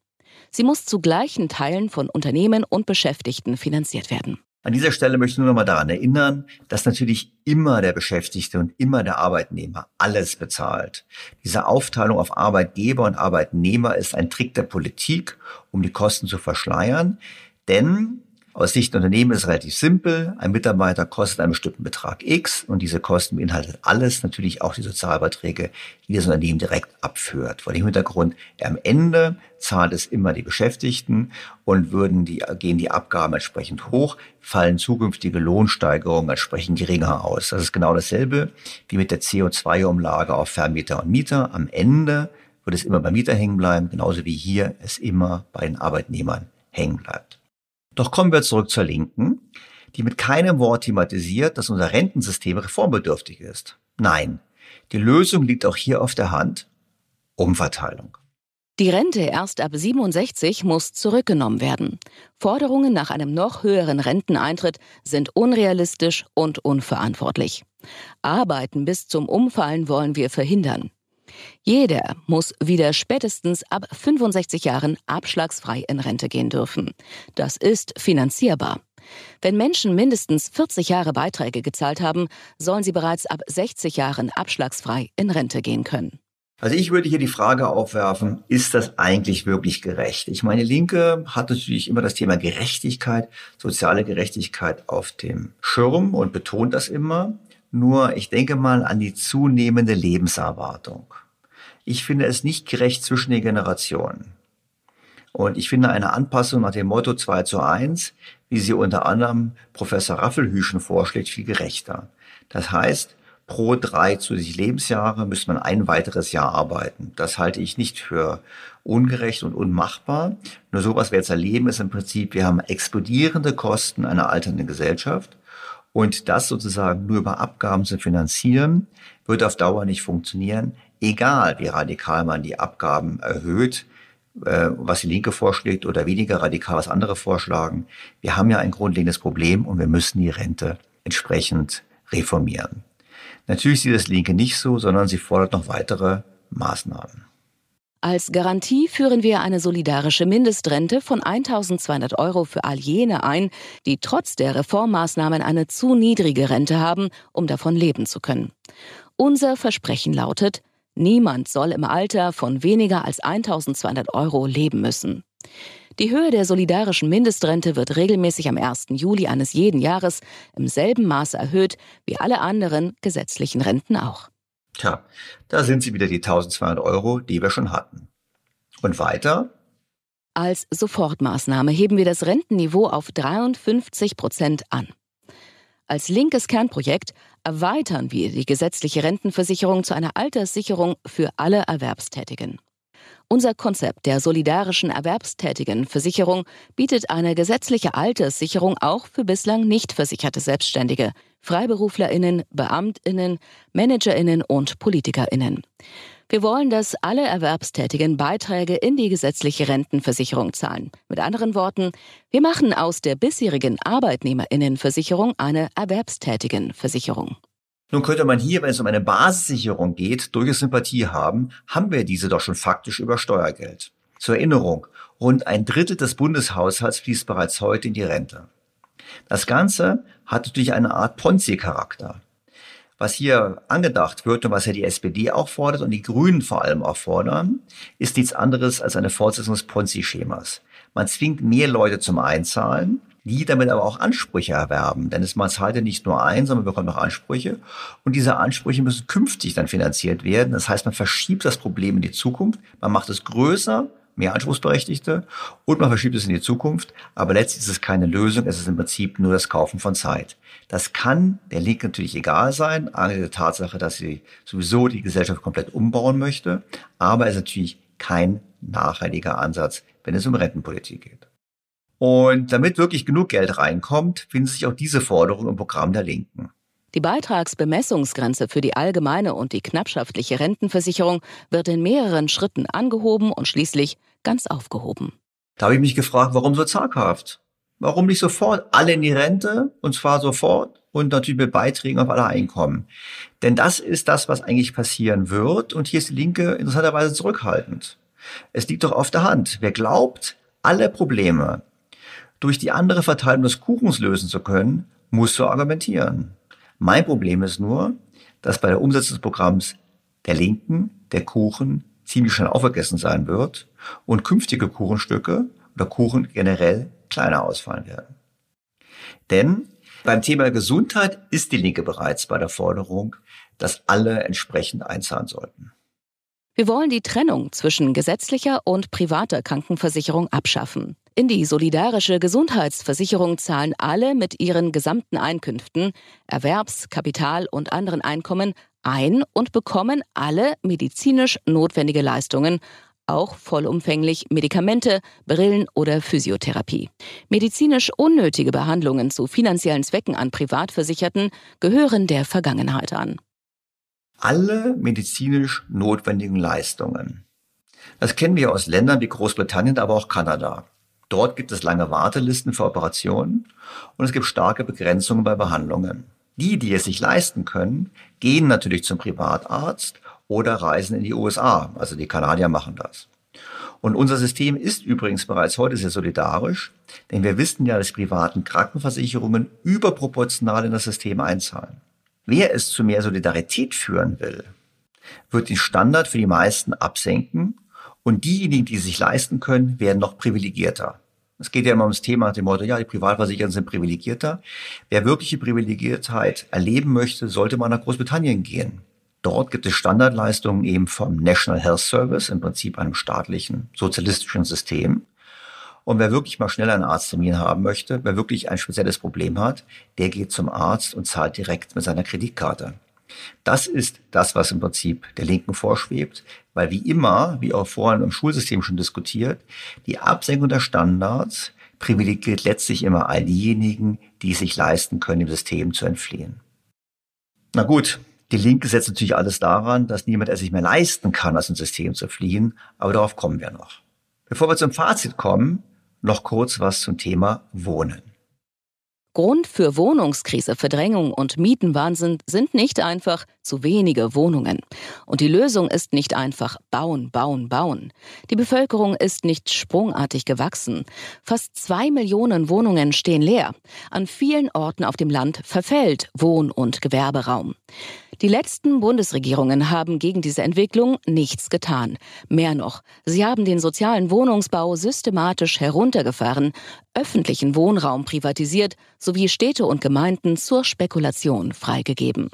Sie muss zu gleichen Teilen von Unternehmen und Beschäftigten finanziert werden. An dieser Stelle möchte ich nur noch mal daran erinnern, dass natürlich immer der Beschäftigte und immer der Arbeitnehmer alles bezahlt. Diese Aufteilung auf Arbeitgeber und Arbeitnehmer ist ein Trick der Politik, um die Kosten zu verschleiern. Denn aus Sicht der Unternehmen ist es relativ simpel. Ein Mitarbeiter kostet einen bestimmten Betrag X und diese Kosten beinhaltet alles, natürlich auch die Sozialbeiträge, die das Unternehmen direkt abführt. Vor dem Hintergrund, am Ende zahlt es immer die Beschäftigten und gehen die Abgaben entsprechend hoch, fallen zukünftige Lohnsteigerungen entsprechend geringer aus. Das ist genau dasselbe wie mit der CO2-Umlage auf Vermieter und Mieter. Am Ende wird es immer beim Mieter hängen bleiben, genauso wie hier es immer bei den Arbeitnehmern hängen bleibt. Doch kommen wir zurück zur Linken, die mit keinem Wort thematisiert, dass unser Rentensystem reformbedürftig ist. Nein, die Lösung liegt auch hier auf der Hand: Umverteilung. Die Rente erst ab 67 muss zurückgenommen werden. Forderungen nach einem noch höheren Renteneintritt sind unrealistisch und unverantwortlich. Arbeiten bis zum Umfallen wollen wir verhindern. Jeder muss wieder spätestens ab 65 Jahren abschlagsfrei in Rente gehen dürfen. Das ist finanzierbar. Wenn Menschen mindestens 40 Jahre Beiträge gezahlt haben, sollen sie bereits ab 60 Jahren abschlagsfrei in Rente gehen können. Also ich würde hier die Frage aufwerfen, ist das eigentlich wirklich gerecht? Ich meine, Linke hat natürlich immer das Thema Gerechtigkeit, soziale Gerechtigkeit auf dem Schirm und betont das immer. Nur, ich denke mal an die zunehmende Lebenserwartung. Ich finde es nicht gerecht zwischen den Generationen. Und ich finde eine Anpassung nach dem Motto 2:1, wie sie unter anderem Professor Raffelhüschen vorschlägt, viel gerechter. Das heißt, pro 3 zusätzliche Lebensjahre müsste man ein weiteres Jahr arbeiten. Das halte ich nicht für ungerecht und unmachbar. Nur so, was wir jetzt erleben, ist im Prinzip, wir haben explodierende Kosten einer alternden Gesellschaft. Und das sozusagen nur über Abgaben zu finanzieren, wird auf Dauer nicht funktionieren, egal wie radikal man die Abgaben erhöht, was die Linke vorschlägt oder weniger radikal, was andere vorschlagen. Wir haben ja ein grundlegendes Problem und wir müssen die Rente entsprechend reformieren. Natürlich sieht das Linke nicht so, sondern sie fordert noch weitere Maßnahmen. Als Garantie führen wir eine solidarische Mindestrente von 1.200 € für all jene ein, die trotz der Reformmaßnahmen eine zu niedrige Rente haben, um davon leben zu können. Unser Versprechen lautet, niemand soll im Alter von weniger als 1.200 € leben müssen. Die Höhe der solidarischen Mindestrente wird regelmäßig am 1. Juli eines jeden Jahres im selben Maße erhöht wie alle anderen gesetzlichen Renten auch. Tja, da sind sie wieder die 1.200 €, die wir schon hatten. Und weiter? Als Sofortmaßnahme heben wir das Rentenniveau auf 53% an. Als linkes Kernprojekt erweitern wir die gesetzliche Rentenversicherung zu einer Alterssicherung für alle Erwerbstätigen. Unser Konzept der solidarischen Erwerbstätigenversicherung bietet eine gesetzliche Alterssicherung auch für bislang nicht versicherte Selbstständige, FreiberuflerInnen, BeamtInnen, ManagerInnen und PolitikerInnen. Wir wollen, dass alle Erwerbstätigen Beiträge in die gesetzliche Rentenversicherung zahlen. Mit anderen Worten, wir machen aus der bisherigen ArbeitnehmerInnenversicherung eine Erwerbstätigenversicherung. Nun könnte man hier, wenn es um eine Basissicherung geht, durchaus Sympathie haben wir diese doch schon faktisch über Steuergeld. Zur Erinnerung, rund 1/3 des Bundeshaushalts fließt bereits heute in die Rente. Das Ganze hat natürlich eine Art Ponzi-Charakter. Was hier angedacht wird und was ja die SPD auch fordert und die Grünen vor allem auch fordern, ist nichts anderes als eine Fortsetzung des Ponzi-Schemas. Man zwingt mehr Leute zum Einzahlen, die damit aber auch Ansprüche erwerben. Denn man zahlt ja nicht nur ein, sondern man bekommt auch Ansprüche. Und diese Ansprüche müssen künftig dann finanziert werden. Das heißt, man verschiebt das Problem in die Zukunft, man macht es größer mehr Anspruchsberechtigte und man verschiebt es in die Zukunft. Aber letztlich ist es keine Lösung, es ist im Prinzip nur das Kaufen von Zeit. Das kann der Linken natürlich egal sein, angesichts der Tatsache, dass sie sowieso die Gesellschaft komplett umbauen möchte. Aber es ist natürlich kein nachhaltiger Ansatz, wenn es um Rentenpolitik geht. Und damit wirklich genug Geld reinkommt, finden sich auch diese Forderungen im Programm der Linken. Die Beitragsbemessungsgrenze für die allgemeine und die knappschaftliche Rentenversicherung wird in mehreren Schritten angehoben und schließlich ganz aufgehoben. Da habe ich mich gefragt, warum so zaghaft? Warum nicht sofort alle in die Rente, und zwar sofort und natürlich mit Beiträgen auf alle Einkommen? Denn das ist das, was eigentlich passieren wird, und hier ist die Linke interessanterweise zurückhaltend. Es liegt doch auf der Hand. Wer glaubt, alle Probleme durch die andere Verteilung des Kuchens lösen zu können, muss so argumentieren. Mein Problem ist nur, dass bei der Umsetzung des Programms der Linken der Kuchen ziemlich schnell aufgegessen sein wird und künftige Kuchenstücke oder Kuchen generell kleiner ausfallen werden. Denn beim Thema Gesundheit ist die Linke bereits bei der Forderung, dass alle entsprechend einzahlen sollten. Wir wollen die Trennung zwischen gesetzlicher und privater Krankenversicherung abschaffen. In die solidarische Gesundheitsversicherung zahlen alle mit ihren gesamten Einkünften, Erwerbs-, Kapital- und anderen Einkommen ein und bekommen alle medizinisch notwendige Leistungen, auch vollumfänglich Medikamente, Brillen oder Physiotherapie. Medizinisch unnötige Behandlungen zu finanziellen Zwecken an Privatversicherten gehören der Vergangenheit an. Alle medizinisch notwendigen Leistungen. Das kennen wir aus Ländern wie Großbritannien, aber auch Kanada. Dort gibt es lange Wartelisten für Operationen und es gibt starke Begrenzungen bei Behandlungen. Die, die es sich leisten können, gehen natürlich zum Privatarzt oder reisen in die USA. Also die Kanadier machen das. Und unser System ist übrigens bereits heute sehr solidarisch, denn wir wissen ja, dass privaten Krankenversicherungen überproportional in das System einzahlen. Wer es zu mehr Solidarität führen will, wird den Standard für die meisten absenken und diejenigen, die es sich leisten können, werden noch privilegierter. Es geht ja immer ums Thema nach dem Motto, ja, die Privatversicherten sind privilegierter. Wer wirkliche Privilegiertheit erleben möchte, sollte mal nach Großbritannien gehen. Dort gibt es Standardleistungen eben vom National Health Service, im Prinzip einem staatlichen sozialistischen System. Und wer wirklich mal schnell einen Arzttermin haben möchte, wer wirklich ein spezielles Problem hat, der geht zum Arzt und zahlt direkt mit seiner Kreditkarte. Das ist das, was im Prinzip der Linken vorschwebt, weil wie immer, wie auch vorhin im Schulsystem schon diskutiert, die Absenkung der Standards privilegiert letztlich immer all diejenigen, die es sich leisten können, dem System zu entfliehen. Na gut, die Linke setzt natürlich alles daran, dass niemand es sich mehr leisten kann, aus dem System zu fliehen, aber darauf kommen wir noch. Bevor wir zum Fazit kommen, noch kurz was zum Thema Wohnen. Grund für Wohnungskrise, Verdrängung und Mietenwahnsinn sind nicht einfach zu wenige Wohnungen. Und die Lösung ist nicht einfach bauen, bauen, bauen. Die Bevölkerung ist nicht sprungartig gewachsen. Fast 2 Millionen Wohnungen stehen leer. An vielen Orten auf dem Land verfällt Wohn- und Gewerberaum. Die letzten Bundesregierungen haben gegen diese Entwicklung nichts getan. Mehr noch, sie haben den sozialen Wohnungsbau systematisch heruntergefahren, öffentlichen Wohnraum privatisiert sowie Städte und Gemeinden zur Spekulation freigegeben.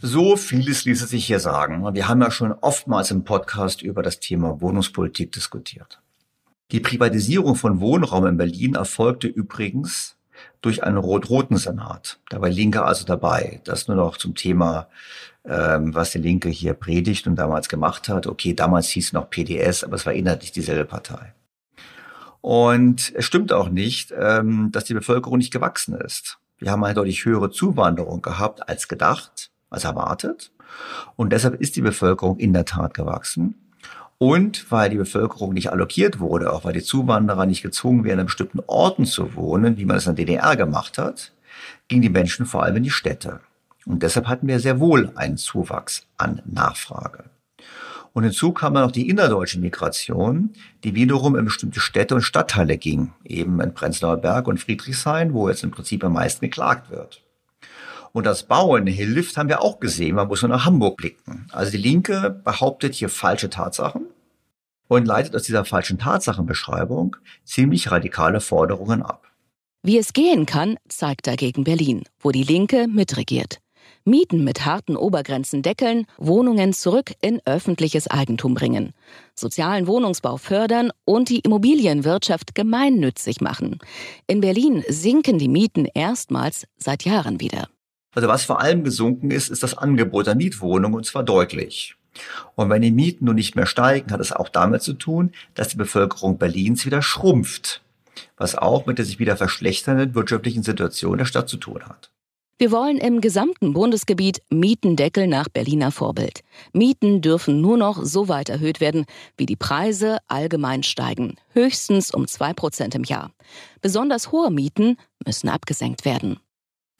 So vieles ließe sich hier sagen. Wir haben ja schon oftmals im Podcast über das Thema Wohnungspolitik diskutiert. Die Privatisierung von Wohnraum in Berlin erfolgte übrigens durch einen rot-roten Senat. Da war Linke also dabei. Das nur noch zum Thema, was die Linke hier predigt und damals gemacht hat. Okay, damals hieß es noch PDS, aber es war inhaltlich dieselbe Partei. Und es stimmt auch nicht, dass die Bevölkerung nicht gewachsen ist. Wir haben eine deutlich höhere Zuwanderung gehabt als gedacht, als erwartet. Und deshalb ist die Bevölkerung in der Tat gewachsen. Und weil die Bevölkerung nicht allokiert wurde, auch weil die Zuwanderer nicht gezwungen werden, an bestimmten Orten zu wohnen, wie man es in der DDR gemacht hat, gingen die Menschen vor allem in die Städte. Und deshalb hatten wir sehr wohl einen Zuwachs an Nachfrage. Und hinzu kam dann auch die innerdeutsche Migration, die wiederum in bestimmte Städte und Stadtteile ging, eben in Prenzlauer Berg und Friedrichshain, wo jetzt im Prinzip am meisten geklagt wird. Und das Bauen hilft, haben wir auch gesehen. Man muss nur nach Hamburg blicken. Also die Linke behauptet hier falsche Tatsachen und leitet aus dieser falschen Tatsachenbeschreibung ziemlich radikale Forderungen ab. Wie es gehen kann, zeigt dagegen Berlin, wo die Linke mitregiert. Mieten mit harten Obergrenzen deckeln, Wohnungen zurück in öffentliches Eigentum bringen, sozialen Wohnungsbau fördern und die Immobilienwirtschaft gemeinnützig machen. In Berlin sinken die Mieten erstmals seit Jahren wieder. Also was vor allem gesunken ist, ist das Angebot an Mietwohnungen, und zwar deutlich. Und wenn die Mieten nun nicht mehr steigen, hat es auch damit zu tun, dass die Bevölkerung Berlins wieder schrumpft, was auch mit der sich wieder verschlechternden wirtschaftlichen Situation der Stadt zu tun hat. Wir wollen im gesamten Bundesgebiet Mietendeckel nach Berliner Vorbild. Mieten dürfen nur noch so weit erhöht werden, wie die Preise allgemein steigen, höchstens um 2% im Jahr. Besonders hohe Mieten müssen abgesenkt werden.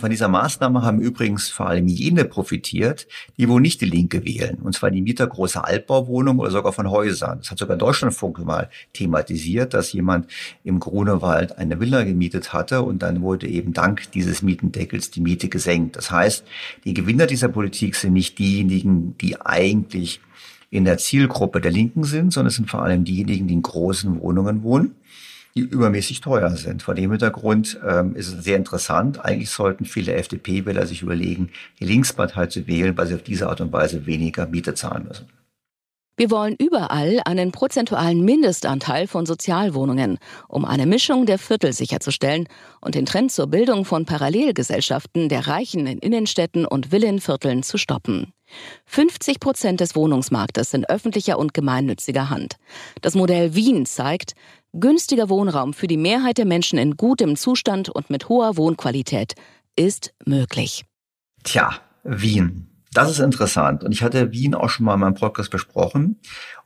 Von dieser Maßnahme haben übrigens vor allem jene profitiert, die wohl nicht die Linke wählen. Und zwar die Mieter großer Altbauwohnungen oder sogar von Häusern. Das hat sogar Deutschlandfunk mal thematisiert, dass jemand im Grunewald eine Villa gemietet hatte und dann wurde eben dank dieses Mietendeckels die Miete gesenkt. Das heißt, die Gewinner dieser Politik sind nicht diejenigen, die eigentlich in der Zielgruppe der Linken sind, sondern es sind vor allem diejenigen, die in großen Wohnungen wohnen, die übermäßig teuer sind. Vor dem Hintergrund ist es sehr interessant. Eigentlich sollten viele FDP-Wähler sich überlegen, die Linkspartei zu wählen, weil sie auf diese Art und Weise weniger Miete zahlen müssen. Wir wollen überall einen prozentualen Mindestanteil von Sozialwohnungen, um eine Mischung der Viertel sicherzustellen und den Trend zur Bildung von Parallelgesellschaften der Reichen in Innenstädten und Villenvierteln zu stoppen. 50% des Wohnungsmarktes sind öffentlicher und gemeinnütziger Hand. Das Modell Wien zeigt, günstiger Wohnraum für die Mehrheit der Menschen in gutem Zustand und mit hoher Wohnqualität ist möglich. Tja, Wien. Das ist interessant. Und ich hatte Wien auch schon mal in meinem Podcast besprochen.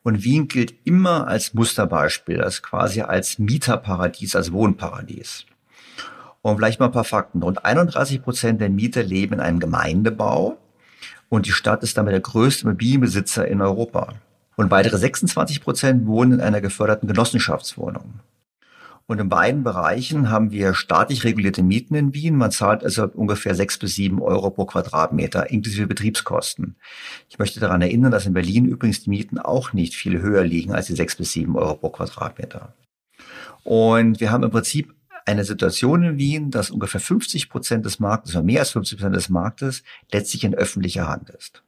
Und Wien gilt immer als Musterbeispiel, als quasi als Mieterparadies, als Wohnparadies. Und vielleicht mal ein paar Fakten. Rund 31% der Mieter leben in einem Gemeindebau. Und die Stadt ist damit der größte Immobilienbesitzer in Europa. Und weitere 26% wohnen in einer geförderten Genossenschaftswohnung. Und in beiden Bereichen haben wir staatlich regulierte Mieten in Wien. Man zahlt also ungefähr 6 bis 7 Euro pro Quadratmeter, inklusive Betriebskosten. Ich möchte daran erinnern, dass in Berlin übrigens die Mieten auch nicht viel höher liegen als die 6 bis 7 Euro pro Quadratmeter. Und wir haben im Prinzip eine Situation in Wien, dass ungefähr 50% des Marktes oder mehr als 50% des Marktes letztlich in öffentlicher Hand ist.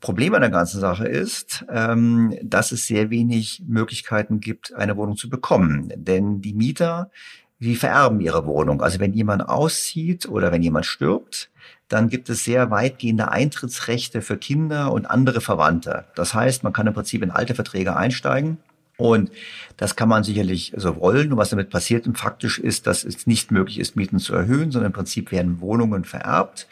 Problem an der ganzen Sache ist, dass es sehr wenig Möglichkeiten gibt, eine Wohnung zu bekommen. Denn die Mieter, die vererben ihre Wohnung. Also wenn jemand auszieht oder wenn jemand stirbt, dann gibt es sehr weitgehende Eintrittsrechte für Kinder und andere Verwandte. Das heißt, man kann im Prinzip in alte Verträge einsteigen. Und das kann man sicherlich so wollen. Und was damit passiert, faktisch ist, dass es nicht möglich ist, Mieten zu erhöhen, sondern im Prinzip werden Wohnungen vererbt.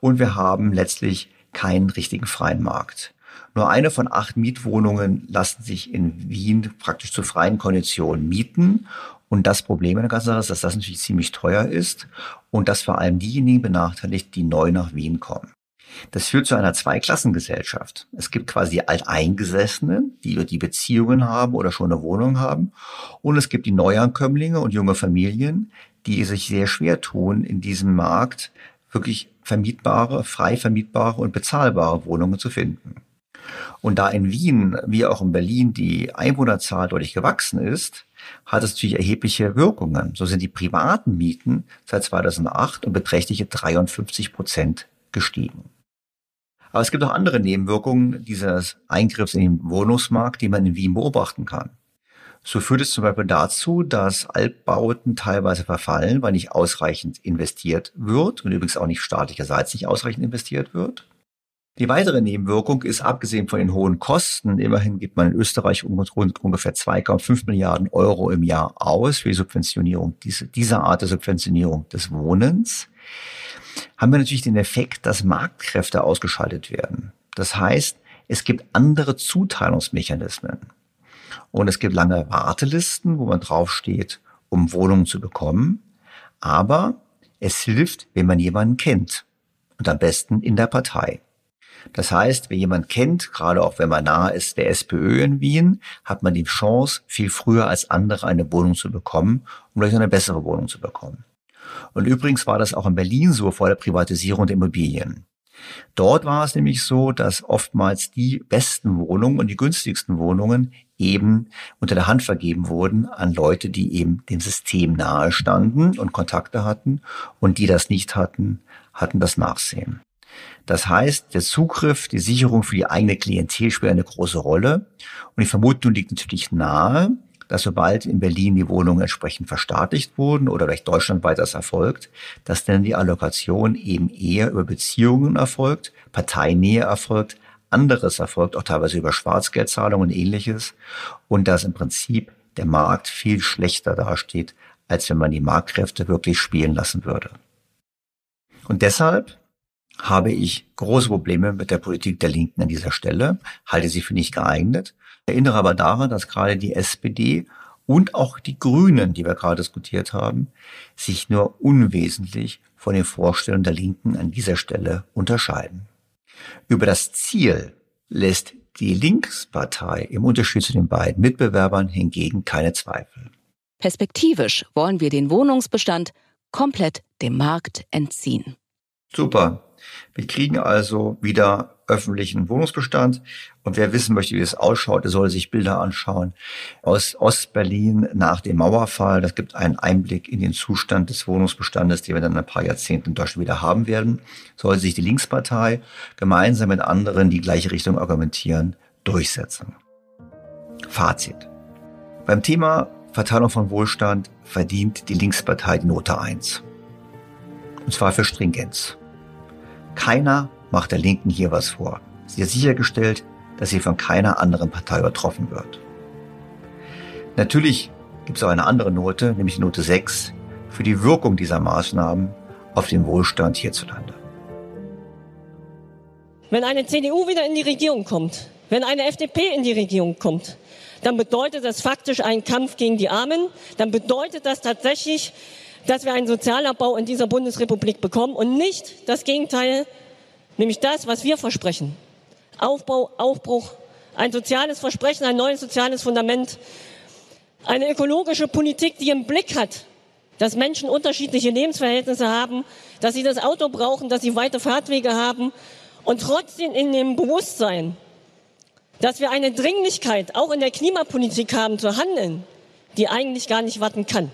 Und wir haben letztlich keinen richtigen freien Markt. Nur eine von 8 Mietwohnungen lassen sich in Wien praktisch zu freien Konditionen mieten. Und das Problem in der ganzen Sache ist, dass das natürlich ziemlich teuer ist und dass vor allem diejenigen benachteiligt, die neu nach Wien kommen. Das führt zu einer Zweiklassengesellschaft. Es gibt quasi die Alteingesessenen, die Beziehungen haben oder schon eine Wohnung haben. Und es gibt die Neuankömmlinge und junge Familien, die sich sehr schwer tun, in diesem Markt wirklich vermietbare, frei vermietbare und bezahlbare Wohnungen zu finden. Und da in Wien, wie auch in Berlin, die Einwohnerzahl deutlich gewachsen ist, hat es natürlich erhebliche Wirkungen. So sind die privaten Mieten seit 2008 um beträchtliche 53% gestiegen. Aber es gibt auch andere Nebenwirkungen dieses Eingriffs in den Wohnungsmarkt, die man in Wien beobachten kann. So führt es zum Beispiel dazu, dass Altbauten teilweise verfallen, weil nicht ausreichend investiert wird und übrigens auch nicht staatlicherseits nicht ausreichend investiert wird. Die weitere Nebenwirkung ist, abgesehen von den hohen Kosten, immerhin gibt man in Österreich ungefähr 2,5 Milliarden Euro im Jahr aus für die Subventionierung, dieser Art der Subventionierung des Wohnens, haben wir natürlich den Effekt, dass Marktkräfte ausgeschaltet werden. Das heißt, es gibt andere Zuteilungsmechanismen. Und es gibt lange Wartelisten, wo man draufsteht, um Wohnungen zu bekommen. Aber es hilft, wenn man jemanden kennt. Und am besten in der Partei. Das heißt, wer jemanden kennt, gerade auch wenn man nahe ist der SPÖ in Wien, hat man die Chance, viel früher als andere eine Wohnung zu bekommen, um vielleicht eine bessere Wohnung zu bekommen. Und übrigens war das auch in Berlin so vor der Privatisierung der Immobilien. Dort war es nämlich so, dass oftmals die besten Wohnungen und die günstigsten Wohnungen eben unter der Hand vergeben wurden an Leute, die eben dem System nahe standen und Kontakte hatten, und die das nicht hatten, hatten das Nachsehen. Das heißt, der Zugriff, die Sicherung für die eigene Klientel spielt eine große Rolle. Und die Vermutung liegt natürlich nahe, dass sobald in Berlin die Wohnungen entsprechend verstaatlicht wurden oder durch deutschlandweit das erfolgt, dass dann die Allokation eben eher über Beziehungen erfolgt, Parteinähe erfolgt, anderes erfolgt, auch teilweise über Schwarzgeldzahlungen und Ähnliches. Und dass im Prinzip der Markt viel schlechter dasteht, als wenn man die Marktkräfte wirklich spielen lassen würde. Und deshalb habe ich große Probleme mit der Politik der Linken an dieser Stelle, halte sie für nicht geeignet. Ich erinnere aber daran, dass gerade die SPD und auch die Grünen, die wir gerade diskutiert haben, sich nur unwesentlich von den Vorstellungen der Linken an dieser Stelle unterscheiden. Über das Ziel lässt die Linkspartei im Unterschied zu den beiden Mitbewerbern hingegen keine Zweifel. Perspektivisch wollen wir den Wohnungsbestand komplett dem Markt entziehen. Super. Wir kriegen also wieder öffentlichen Wohnungsbestand. Und wer wissen möchte, wie es ausschaut, der soll sich Bilder anschauen aus Ostberlin nach dem Mauerfall. Das gibt einen Einblick in den Zustand des Wohnungsbestandes, den wir dann in ein paar Jahrzehnten in Deutschland wieder haben werden. Soll sich die Linkspartei gemeinsam mit anderen, die gleiche Richtung argumentieren, durchsetzen. Fazit. Beim Thema Verteilung von Wohlstand verdient die Linkspartei die Note 1. Und zwar für Stringenz. Keiner macht der Linken hier was vor. Sie hat sichergestellt, dass sie von keiner anderen Partei übertroffen wird. Natürlich gibt es auch eine andere Note, nämlich die Note 6, für die Wirkung dieser Maßnahmen auf den Wohlstand hierzulande. Wenn eine CDU wieder in die Regierung kommt, wenn eine FDP in die Regierung kommt, dann bedeutet das faktisch einen Kampf gegen die Armen, dann bedeutet das tatsächlich, dass wir einen Sozialabbau in dieser Bundesrepublik bekommen und nicht das Gegenteil, nämlich das, was wir versprechen. Aufbau, Aufbruch, ein soziales Versprechen, ein neues soziales Fundament, eine ökologische Politik, die im Blick hat, dass Menschen unterschiedliche Lebensverhältnisse haben, dass sie das Auto brauchen, dass sie weite Fahrtwege haben und trotzdem in dem Bewusstsein, dass wir eine Dringlichkeit auch in der Klimapolitik haben zu handeln, die eigentlich gar nicht warten kann.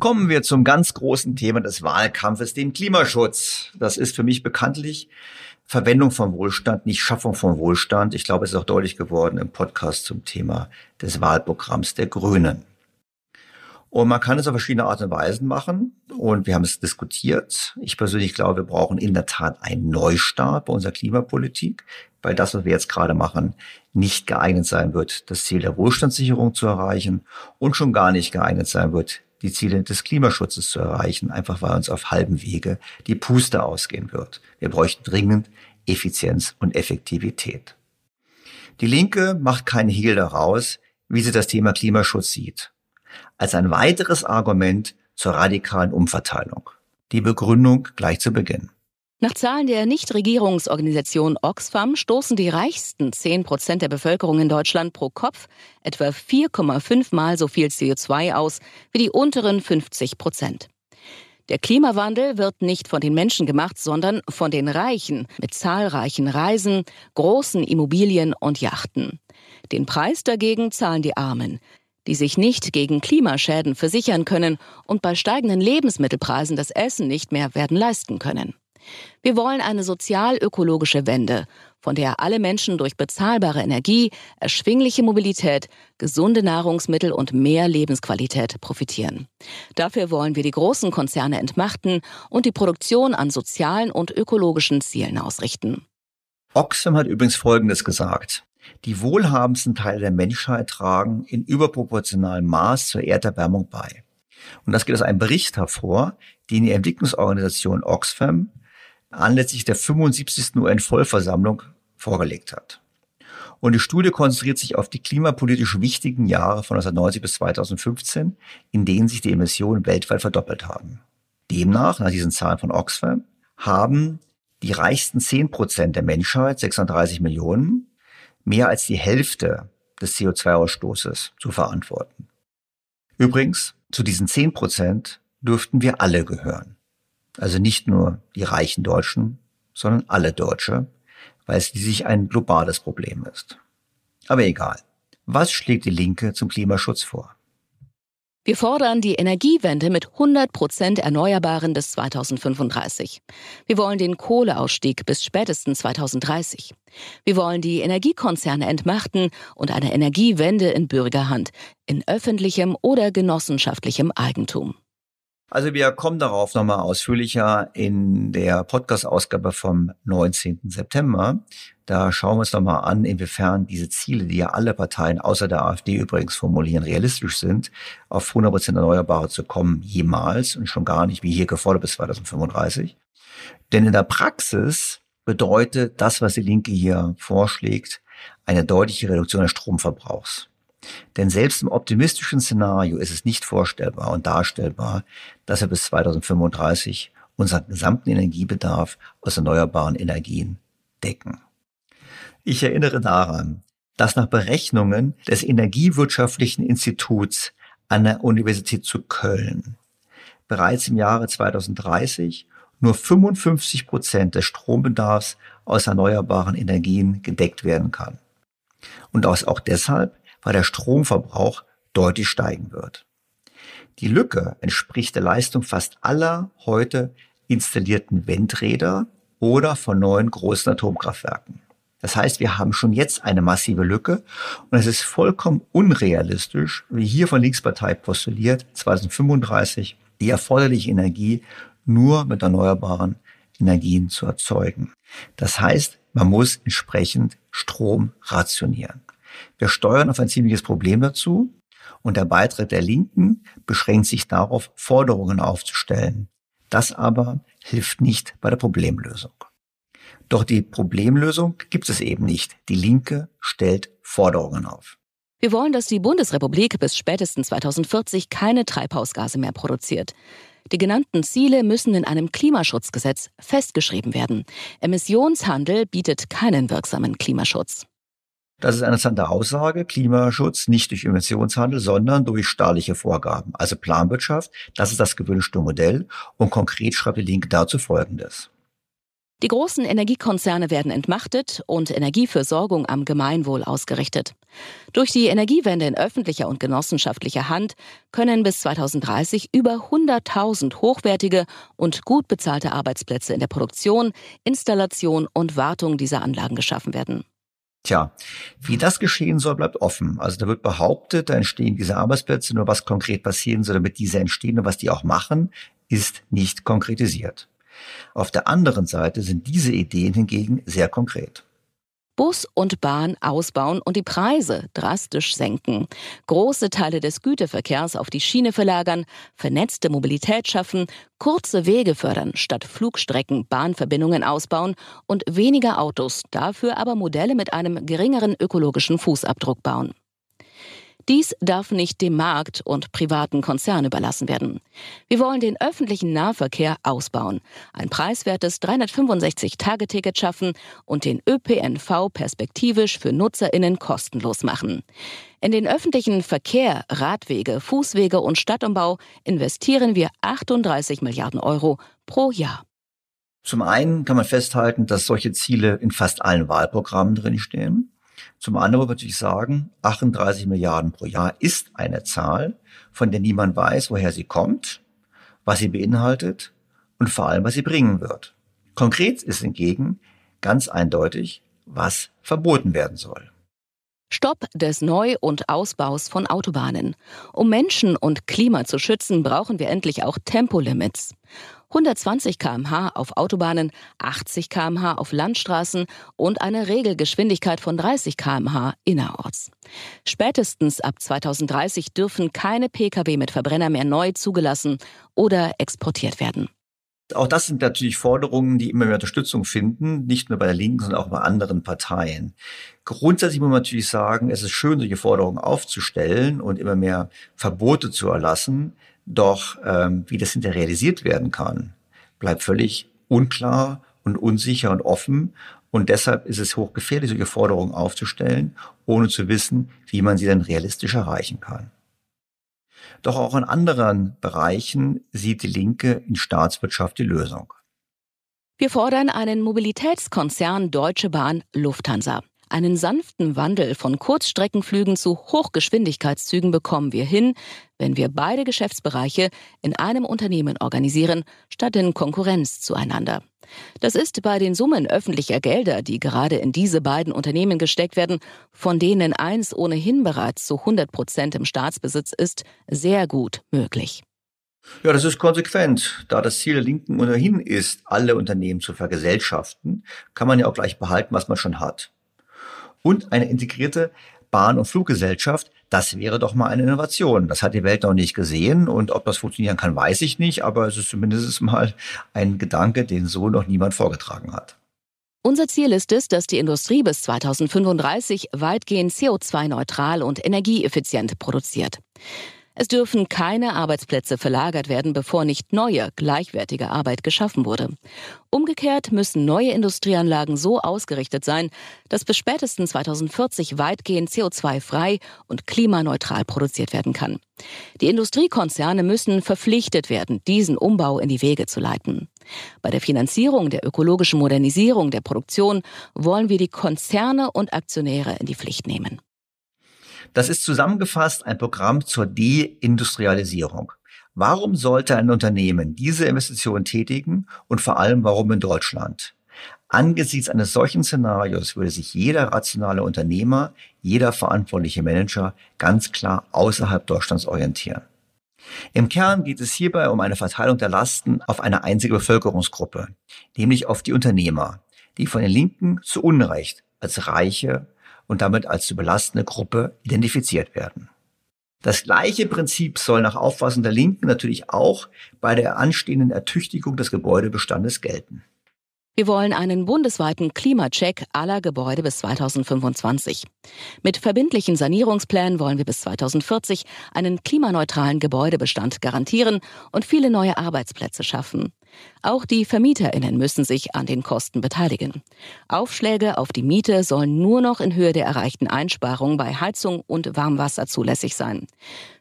Kommen wir zum ganz großen Thema des Wahlkampfes, dem Klimaschutz. Das ist für mich bekanntlich Verwendung von Wohlstand, nicht Schaffung von Wohlstand. Ich glaube, es ist auch deutlich geworden im Podcast zum Thema des Wahlprogramms der Grünen. Und man kann es auf verschiedene Arten und Weisen machen. Und wir haben es diskutiert. Ich persönlich glaube, wir brauchen in der Tat einen Neustart bei unserer Klimapolitik, weil das, was wir jetzt gerade machen, nicht geeignet sein wird, das Ziel der Wohlstandssicherung zu erreichen und schon gar nicht geeignet sein wird, die Ziele des Klimaschutzes zu erreichen, einfach weil uns auf halbem Wege die Puste ausgehen wird. Wir bräuchten dringend Effizienz und Effektivität. Die Linke macht keinen Hehl daraus, wie sie das Thema Klimaschutz sieht, als ein weiteres Argument zur radikalen Umverteilung. Die Begründung gleich zu Beginn. Nach Zahlen der Nichtregierungsorganisation Oxfam stoßen die reichsten 10% der Bevölkerung in Deutschland pro Kopf etwa 4,5 Mal so viel CO2 aus wie die unteren 50%. Der Klimawandel wird nicht von den Menschen gemacht, sondern von den Reichen mit zahlreichen Reisen, großen Immobilien und Yachten. Den Preis dagegen zahlen die Armen, die sich nicht gegen Klimaschäden versichern können und bei steigenden Lebensmittelpreisen das Essen nicht mehr werden leisten können. Wir wollen eine sozial-ökologische Wende, von der alle Menschen durch bezahlbare Energie, erschwingliche Mobilität, gesunde Nahrungsmittel und mehr Lebensqualität profitieren. Dafür wollen wir die großen Konzerne entmachten und die Produktion an sozialen und ökologischen Zielen ausrichten. Oxfam hat übrigens Folgendes gesagt. Die wohlhabendsten Teile der Menschheit tragen in überproportionalem Maß zur Erderwärmung bei. Und das geht aus einem Bericht hervor, den die Entwicklungsorganisation Oxfam anlässlich der 75. UN-Vollversammlung vorgelegt hat. Und die Studie konzentriert sich auf die klimapolitisch wichtigen Jahre von 1990 bis 2015, in denen sich die Emissionen weltweit verdoppelt haben. Demnach, nach diesen Zahlen von Oxfam, haben die reichsten 10% der Menschheit, 36 Millionen, mehr als die Hälfte des CO2-Ausstoßes zu verantworten. Übrigens, zu diesen 10% dürften wir alle gehören. Also nicht nur die reichen Deutschen, sondern alle Deutsche, weil es schließlich ein globales Problem ist. Aber egal. Was schlägt die Linke zum Klimaschutz vor? Wir fordern die Energiewende mit 100% Erneuerbaren bis 2035. Wir wollen den Kohleausstieg bis spätestens 2030. Wir wollen die Energiekonzerne entmachten und eine Energiewende in Bürgerhand, in öffentlichem oder genossenschaftlichem Eigentum. Also wir kommen darauf nochmal ausführlicher in der Podcast-Ausgabe vom 19. September. Da schauen wir uns nochmal an, inwiefern diese Ziele, die ja alle Parteien außer der AfD übrigens formulieren, realistisch sind, auf 100% Erneuerbare zu kommen jemals und schon gar nicht, wie hier gefordert, bis 2035. Denn in der Praxis bedeutet das, was die Linke hier vorschlägt, eine deutliche Reduktion des Stromverbrauchs. Denn selbst im optimistischen Szenario ist es nicht vorstellbar und darstellbar, dass wir bis 2035 unseren gesamten Energiebedarf aus erneuerbaren Energien decken. Ich erinnere daran, dass nach Berechnungen des Energiewirtschaftlichen Instituts an der Universität zu Köln bereits im Jahre 2030 nur 55% des Strombedarfs aus erneuerbaren Energien gedeckt werden kann. Und das auch deshalb, weil der Stromverbrauch deutlich steigen wird. Die Lücke entspricht der Leistung fast aller heute installierten Windräder oder von neuen großen Atomkraftwerken. Das heißt, wir haben schon jetzt eine massive Lücke und es ist vollkommen unrealistisch, wie hier von Linkspartei postuliert, 2035 die erforderliche Energie nur mit erneuerbaren Energien zu erzeugen. Das heißt, man muss entsprechend Strom rationieren. Wir steuern auf ein ziemliches Problem dazu und der Beitrag der Linken beschränkt sich darauf, Forderungen aufzustellen. Das aber hilft nicht bei der Problemlösung. Doch die Problemlösung gibt es eben nicht. Die Linke stellt Forderungen auf. Wir wollen, dass die Bundesrepublik bis spätestens 2040 keine Treibhausgase mehr produziert. Die genannten Ziele müssen in einem Klimaschutzgesetz festgeschrieben werden. Emissionshandel bietet keinen wirksamen Klimaschutz. Das ist eine interessante Aussage. Klimaschutz nicht durch Emissionshandel, sondern durch staatliche Vorgaben. Also Planwirtschaft, das ist das gewünschte Modell. Und konkret schreibt die Linke dazu Folgendes. Die großen Energiekonzerne werden entmachtet und Energieversorgung am Gemeinwohl ausgerichtet. Durch die Energiewende in öffentlicher und genossenschaftlicher Hand können bis 2030 über 100.000 hochwertige und gut bezahlte Arbeitsplätze in der Produktion, Installation und Wartung dieser Anlagen geschaffen werden. Tja, wie das geschehen soll, bleibt offen. Also da wird behauptet, da entstehen diese Arbeitsplätze, nur was konkret passieren soll, damit diese entstehen und was die auch machen, ist nicht konkretisiert. Auf der anderen Seite sind diese Ideen hingegen sehr konkret. Bus und Bahn ausbauen und die Preise drastisch senken, große Teile des Güterverkehrs auf die Schiene verlagern, vernetzte Mobilität schaffen, kurze Wege fördern, statt Flugstrecken Bahnverbindungen ausbauen und weniger Autos, dafür aber Modelle mit einem geringeren ökologischen Fußabdruck bauen. Dies darf nicht dem Markt und privaten Konzernen überlassen werden. Wir wollen den öffentlichen Nahverkehr ausbauen, ein preiswertes 365-Tage-Ticket schaffen und den ÖPNV perspektivisch für NutzerInnen kostenlos machen. In den öffentlichen Verkehr, Radwege, Fußwege und Stadtumbau investieren wir 38 Milliarden Euro pro Jahr. Zum einen kann man festhalten, dass solche Ziele in fast allen Wahlprogrammen drinstehen. Zum anderen würde ich sagen, 38 Milliarden pro Jahr ist eine Zahl, von der niemand weiß, woher sie kommt, was sie beinhaltet und vor allem, was sie bringen wird. Konkret ist hingegen ganz eindeutig, was verboten werden soll. Stopp des Neu- und Ausbaus von Autobahnen. Um Menschen und Klima zu schützen, brauchen wir endlich auch Tempolimits. 120 km/h auf Autobahnen, 80 km/h auf Landstraßen und eine Regelgeschwindigkeit von 30 km/h innerorts. Spätestens ab 2030 dürfen keine Pkw mit Verbrenner mehr neu zugelassen oder exportiert werden. Auch das sind natürlich Forderungen, die immer mehr Unterstützung finden, nicht nur bei der Linken, sondern auch bei anderen Parteien. Grundsätzlich muss man natürlich sagen, es ist schön, solche Forderungen aufzustellen und immer mehr Verbote zu erlassen. Doch wie das hinterher realisiert werden kann, bleibt völlig unklar und unsicher und offen. Und deshalb ist es hochgefährlich, solche Forderungen aufzustellen, ohne zu wissen, wie man sie dann realistisch erreichen kann. Doch auch in anderen Bereichen sieht die Linke in Staatswirtschaft die Lösung. Wir fordern einen Mobilitätskonzern Deutsche Bahn Lufthansa. Einen sanften Wandel von Kurzstreckenflügen zu Hochgeschwindigkeitszügen bekommen wir hin, wenn wir beide Geschäftsbereiche in einem Unternehmen organisieren, statt in Konkurrenz zueinander. Das ist bei den Summen öffentlicher Gelder, die gerade in diese beiden Unternehmen gesteckt werden, von denen eins ohnehin bereits zu 100% im Staatsbesitz ist, sehr gut möglich. Ja, das ist konsequent. Da das Ziel der Linken ohnehin ist, alle Unternehmen zu vergesellschaften, kann man ja auch gleich behalten, was man schon hat. Und eine integrierte Bahn- und Fluggesellschaft, das wäre doch mal eine Innovation. Das hat die Welt noch nicht gesehen und ob das funktionieren kann, weiß ich nicht, aber es ist zumindest mal ein Gedanke, den so noch niemand vorgetragen hat. Unser Ziel ist es, dass die Industrie bis 2035 weitgehend CO2-neutral und energieeffizient produziert. Es dürfen keine Arbeitsplätze verlagert werden, bevor nicht neue, gleichwertige Arbeit geschaffen wurde. Umgekehrt müssen neue Industrieanlagen so ausgerichtet sein, dass bis spätestens 2040 weitgehend CO2-frei und klimaneutral produziert werden kann. Die Industriekonzerne müssen verpflichtet werden, diesen Umbau in die Wege zu leiten. Bei der Finanzierung der ökologischen Modernisierung der Produktion wollen wir die Konzerne und Aktionäre in die Pflicht nehmen. Das ist zusammengefasst ein Programm zur Deindustrialisierung. Warum sollte ein Unternehmen diese Investition tätigen und vor allem warum in Deutschland? Angesichts eines solchen Szenarios würde sich jeder rationale Unternehmer, jeder verantwortliche Manager ganz klar außerhalb Deutschlands orientieren. Im Kern geht es hierbei um eine Verteilung der Lasten auf eine einzige Bevölkerungsgruppe, nämlich auf die Unternehmer, die von den Linken zu Unrecht als reiche und damit als zu belastende Gruppe identifiziert werden. Das gleiche Prinzip soll nach Auffassung der Linken natürlich auch bei der anstehenden Ertüchtigung des Gebäudebestandes gelten. Wir wollen einen bundesweiten Klimacheck aller Gebäude bis 2025. Mit verbindlichen Sanierungsplänen wollen wir bis 2040 einen klimaneutralen Gebäudebestand garantieren und viele neue Arbeitsplätze schaffen. Auch die VermieterInnen müssen sich an den Kosten beteiligen. Aufschläge auf die Miete sollen nur noch in Höhe der erreichten Einsparungen bei Heizung und Warmwasser zulässig sein.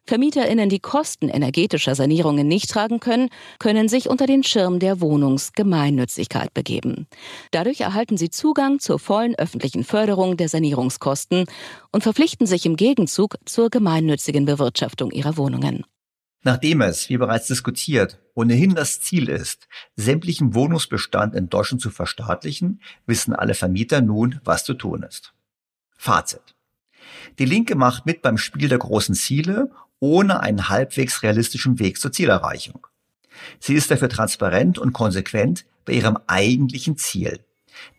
VermieterInnen, die Kosten energetischer Sanierungen nicht tragen können, können sich unter den Schirm der Wohnungsgemeinnützigkeit begeben. Dadurch erhalten sie Zugang zur vollen öffentlichen Förderung der Sanierungskosten und verpflichten sich im Gegenzug zur gemeinnützigen Bewirtschaftung ihrer Wohnungen. Nachdem es, wie bereits diskutiert, ohnehin das Ziel ist, sämtlichen Wohnungsbestand in Deutschland zu verstaatlichen, wissen alle Vermieter nun, was zu tun ist. Fazit: Die Linke macht mit beim Spiel der großen Ziele, ohne einen halbwegs realistischen Weg zur Zielerreichung. Sie ist dafür transparent und konsequent bei ihrem eigentlichen Ziel,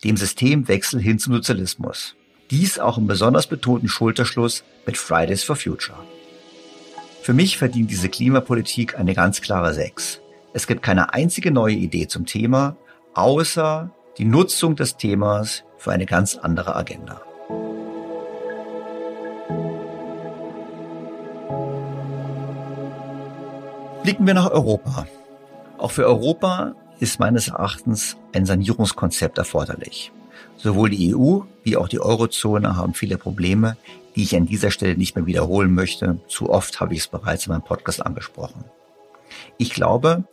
dem Systemwechsel hin zum Sozialismus. Dies auch im besonders betonten Schulterschluss mit Fridays for Future. Für mich verdient diese Klimapolitik eine ganz klare 6. Es gibt keine einzige neue Idee zum Thema, außer die Nutzung des Themas für eine ganz andere Agenda. Blicken wir nach Europa. Auch für Europa ist meines Erachtens ein Sanierungskonzept erforderlich. Sowohl die EU wie auch die Eurozone haben viele Probleme, die ich an dieser Stelle nicht mehr wiederholen möchte. Zu oft habe ich es bereits in meinem Podcast angesprochen. Ich glaube,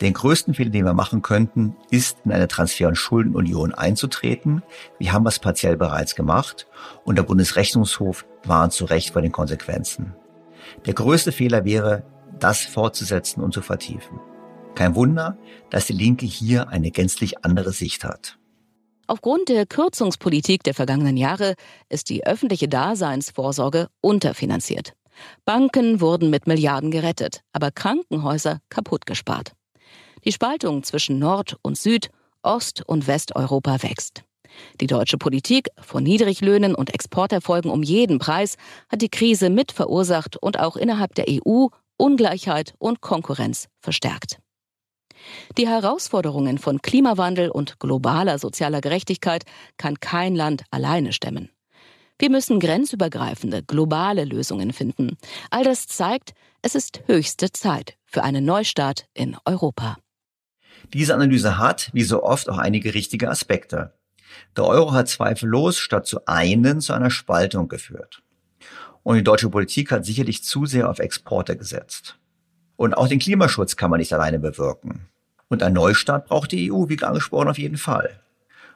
den größten Fehler, den wir machen könnten, ist, in eine Transfer- und Schuldenunion einzutreten. Wir haben das partiell bereits gemacht und der Bundesrechnungshof warnt zu Recht vor den Konsequenzen. Der größte Fehler wäre, das fortzusetzen und zu vertiefen. Kein Wunder, dass die Linke hier eine gänzlich andere Sicht hat. Aufgrund der Kürzungspolitik der vergangenen Jahre ist die öffentliche Daseinsvorsorge unterfinanziert. Banken wurden mit Milliarden gerettet, aber Krankenhäuser kaputt gespart. Die Spaltung zwischen Nord und Süd, Ost- und Westeuropa wächst. Die deutsche Politik von Niedriglöhnen und Exporterfolgen um jeden Preis hat die Krise mit verursacht und auch innerhalb der EU Ungleichheit und Konkurrenz verstärkt. Die Herausforderungen von Klimawandel und globaler sozialer Gerechtigkeit kann kein Land alleine stemmen. Wir müssen grenzübergreifende, globale Lösungen finden. All das zeigt, es ist höchste Zeit für einen Neustart in Europa. Diese Analyse hat, wie so oft, auch einige richtige Aspekte. Der Euro hat zweifellos statt zu einer Spaltung geführt. Und die deutsche Politik hat sicherlich zu sehr auf Exporte gesetzt. Und auch den Klimaschutz kann man nicht alleine bewirken. Und ein Neustart braucht die EU, wie angesprochen, auf jeden Fall.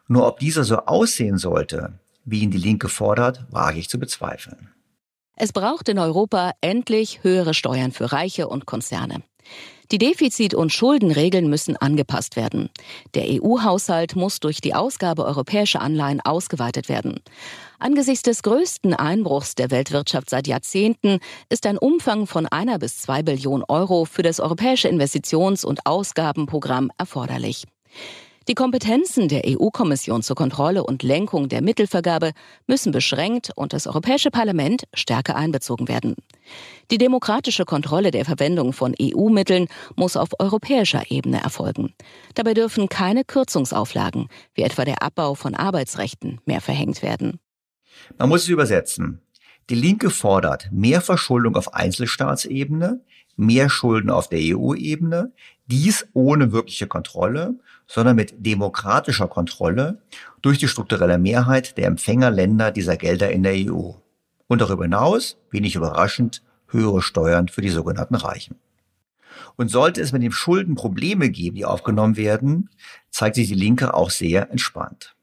Nur ob dieser so aussehen sollte, wie ihn die Linke fordert, wage ich zu bezweifeln. Es braucht in Europa endlich höhere Steuern für Reiche und Konzerne. Die Defizit- und Schuldenregeln müssen angepasst werden. Der EU-Haushalt muss durch die Ausgabe europäischer Anleihen ausgeweitet werden. Angesichts des größten Einbruchs der Weltwirtschaft seit Jahrzehnten ist ein Umfang von 1 bis 2 Billionen Euro für das europäische Investitions- und Ausgabenprogramm erforderlich. Die Kompetenzen der EU-Kommission zur Kontrolle und Lenkung der Mittelvergabe müssen beschränkt und das Europäische Parlament stärker einbezogen werden. Die demokratische Kontrolle der Verwendung von EU-Mitteln muss auf europäischer Ebene erfolgen. Dabei dürfen keine Kürzungsauflagen, wie etwa der Abbau von Arbeitsrechten, mehr verhängt werden. Man muss es übersetzen. Die Linke fordert mehr Verschuldung auf Einzelstaatsebene, mehr Schulden auf der EU-Ebene, dies ohne wirkliche Kontrolle, sondern mit demokratischer Kontrolle durch die strukturelle Mehrheit der Empfängerländer dieser Gelder in der EU. Und darüber hinaus, wenig überraschend, höhere Steuern für die sogenannten Reichen. Und sollte es mit den Schulden Probleme geben, die aufgenommen werden, zeigt sich die Linke auch sehr entspannt.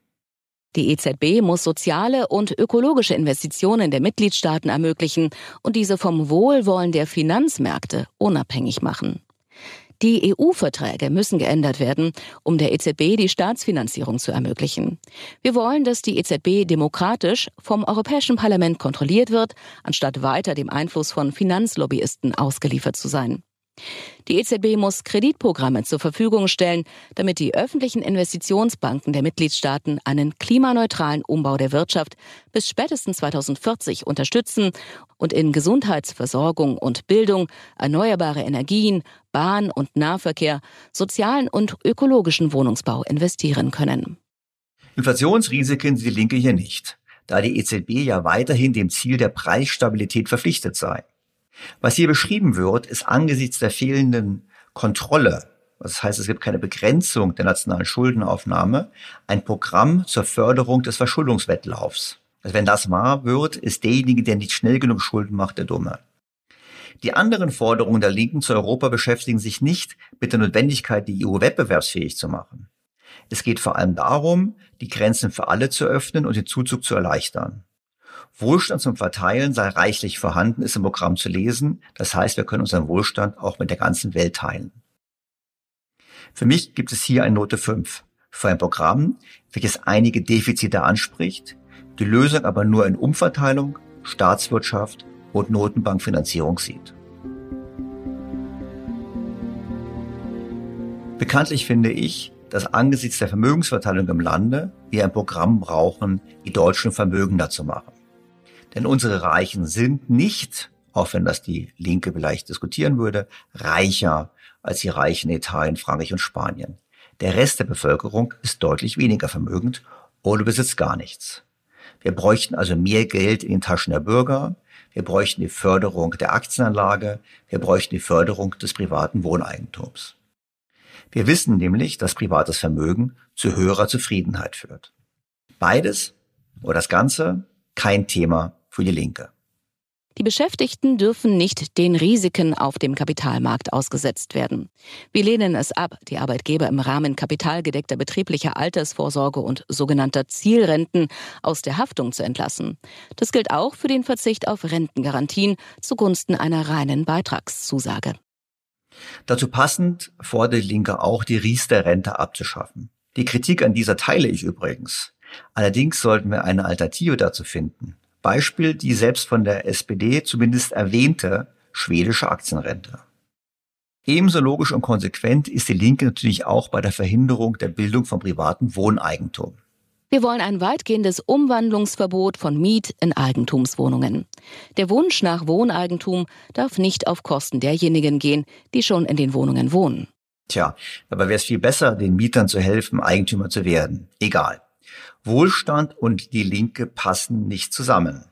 Die EZB muss soziale und ökologische Investitionen der Mitgliedstaaten ermöglichen und diese vom Wohlwollen der Finanzmärkte unabhängig machen. Die EU-Verträge müssen geändert werden, um der EZB die Staatsfinanzierung zu ermöglichen. Wir wollen, dass die EZB demokratisch vom Europäischen Parlament kontrolliert wird, anstatt weiter dem Einfluss von Finanzlobbyisten ausgeliefert zu sein. Die EZB muss Kreditprogramme zur Verfügung stellen, damit die öffentlichen Investitionsbanken der Mitgliedstaaten einen klimaneutralen Umbau der Wirtschaft bis spätestens 2040 unterstützen und in Gesundheitsversorgung und Bildung, erneuerbare Energien, Bahn- und Nahverkehr, sozialen und ökologischen Wohnungsbau investieren können. Inflationsrisiken sieht die Linke hier nicht, da die EZB ja weiterhin dem Ziel der Preisstabilität verpflichtet sei. Was hier beschrieben wird, ist angesichts der fehlenden Kontrolle, das heißt, es gibt keine Begrenzung der nationalen Schuldenaufnahme, ein Programm zur Förderung des Verschuldungswettlaufs. Also wenn das wahr wird, ist derjenige, der nicht schnell genug Schulden macht, der Dumme. Die anderen Forderungen der Linken zu Europa beschäftigen sich nicht mit der Notwendigkeit, die EU wettbewerbsfähig zu machen. Es geht vor allem darum, die Grenzen für alle zu öffnen und den Zuzug zu erleichtern. Wohlstand zum Verteilen sei reichlich vorhanden, ist im Programm zu lesen. Das heißt, wir können unseren Wohlstand auch mit der ganzen Welt teilen. Für mich gibt es hier eine Note 5 für ein Programm, welches einige Defizite anspricht, die Lösung aber nur in Umverteilung, Staatswirtschaft und Notenbankfinanzierung sieht. Bekanntlich finde ich, dass angesichts der Vermögensverteilung im Lande wir ein Programm brauchen, die Deutschen vermögender zu machen. Denn unsere Reichen sind nicht, auch wenn das die Linke vielleicht diskutieren würde, reicher als die Reichen in Italien, Frankreich und Spanien. Der Rest der Bevölkerung ist deutlich weniger vermögend oder besitzt gar nichts. Wir bräuchten also mehr Geld in den Taschen der Bürger, wir bräuchten die Förderung der Aktienanlage, wir bräuchten die Förderung des privaten Wohneigentums. Wir wissen nämlich, dass privates Vermögen zu höherer Zufriedenheit führt. Beides oder das Ganze, kein Thema für die Linke. Die Beschäftigten dürfen nicht den Risiken auf dem Kapitalmarkt ausgesetzt werden. Wir lehnen es ab, die Arbeitgeber im Rahmen kapitalgedeckter betrieblicher Altersvorsorge und sogenannter Zielrenten aus der Haftung zu entlassen. Das gilt auch für den Verzicht auf Rentengarantien zugunsten einer reinen Beitragszusage. Dazu passend fordert die Linke auch, die Riester-Rente abzuschaffen. Die Kritik an dieser teile ich übrigens. Allerdings sollten wir eine Alternative dazu finden. Beispiel die selbst von der SPD zumindest erwähnte schwedische Aktienrente. Ebenso logisch und konsequent ist die Linke natürlich auch bei der Verhinderung der Bildung von privatem Wohneigentum. Wir wollen ein weitgehendes Umwandlungsverbot von Miet- in Eigentumswohnungen. Der Wunsch nach Wohneigentum darf nicht auf Kosten derjenigen gehen, die schon in den Wohnungen wohnen. Tja, dabei wäre es viel besser, den Mietern zu helfen, Eigentümer zu werden. Egal. Wohlstand und die Linke passen nicht zusammen.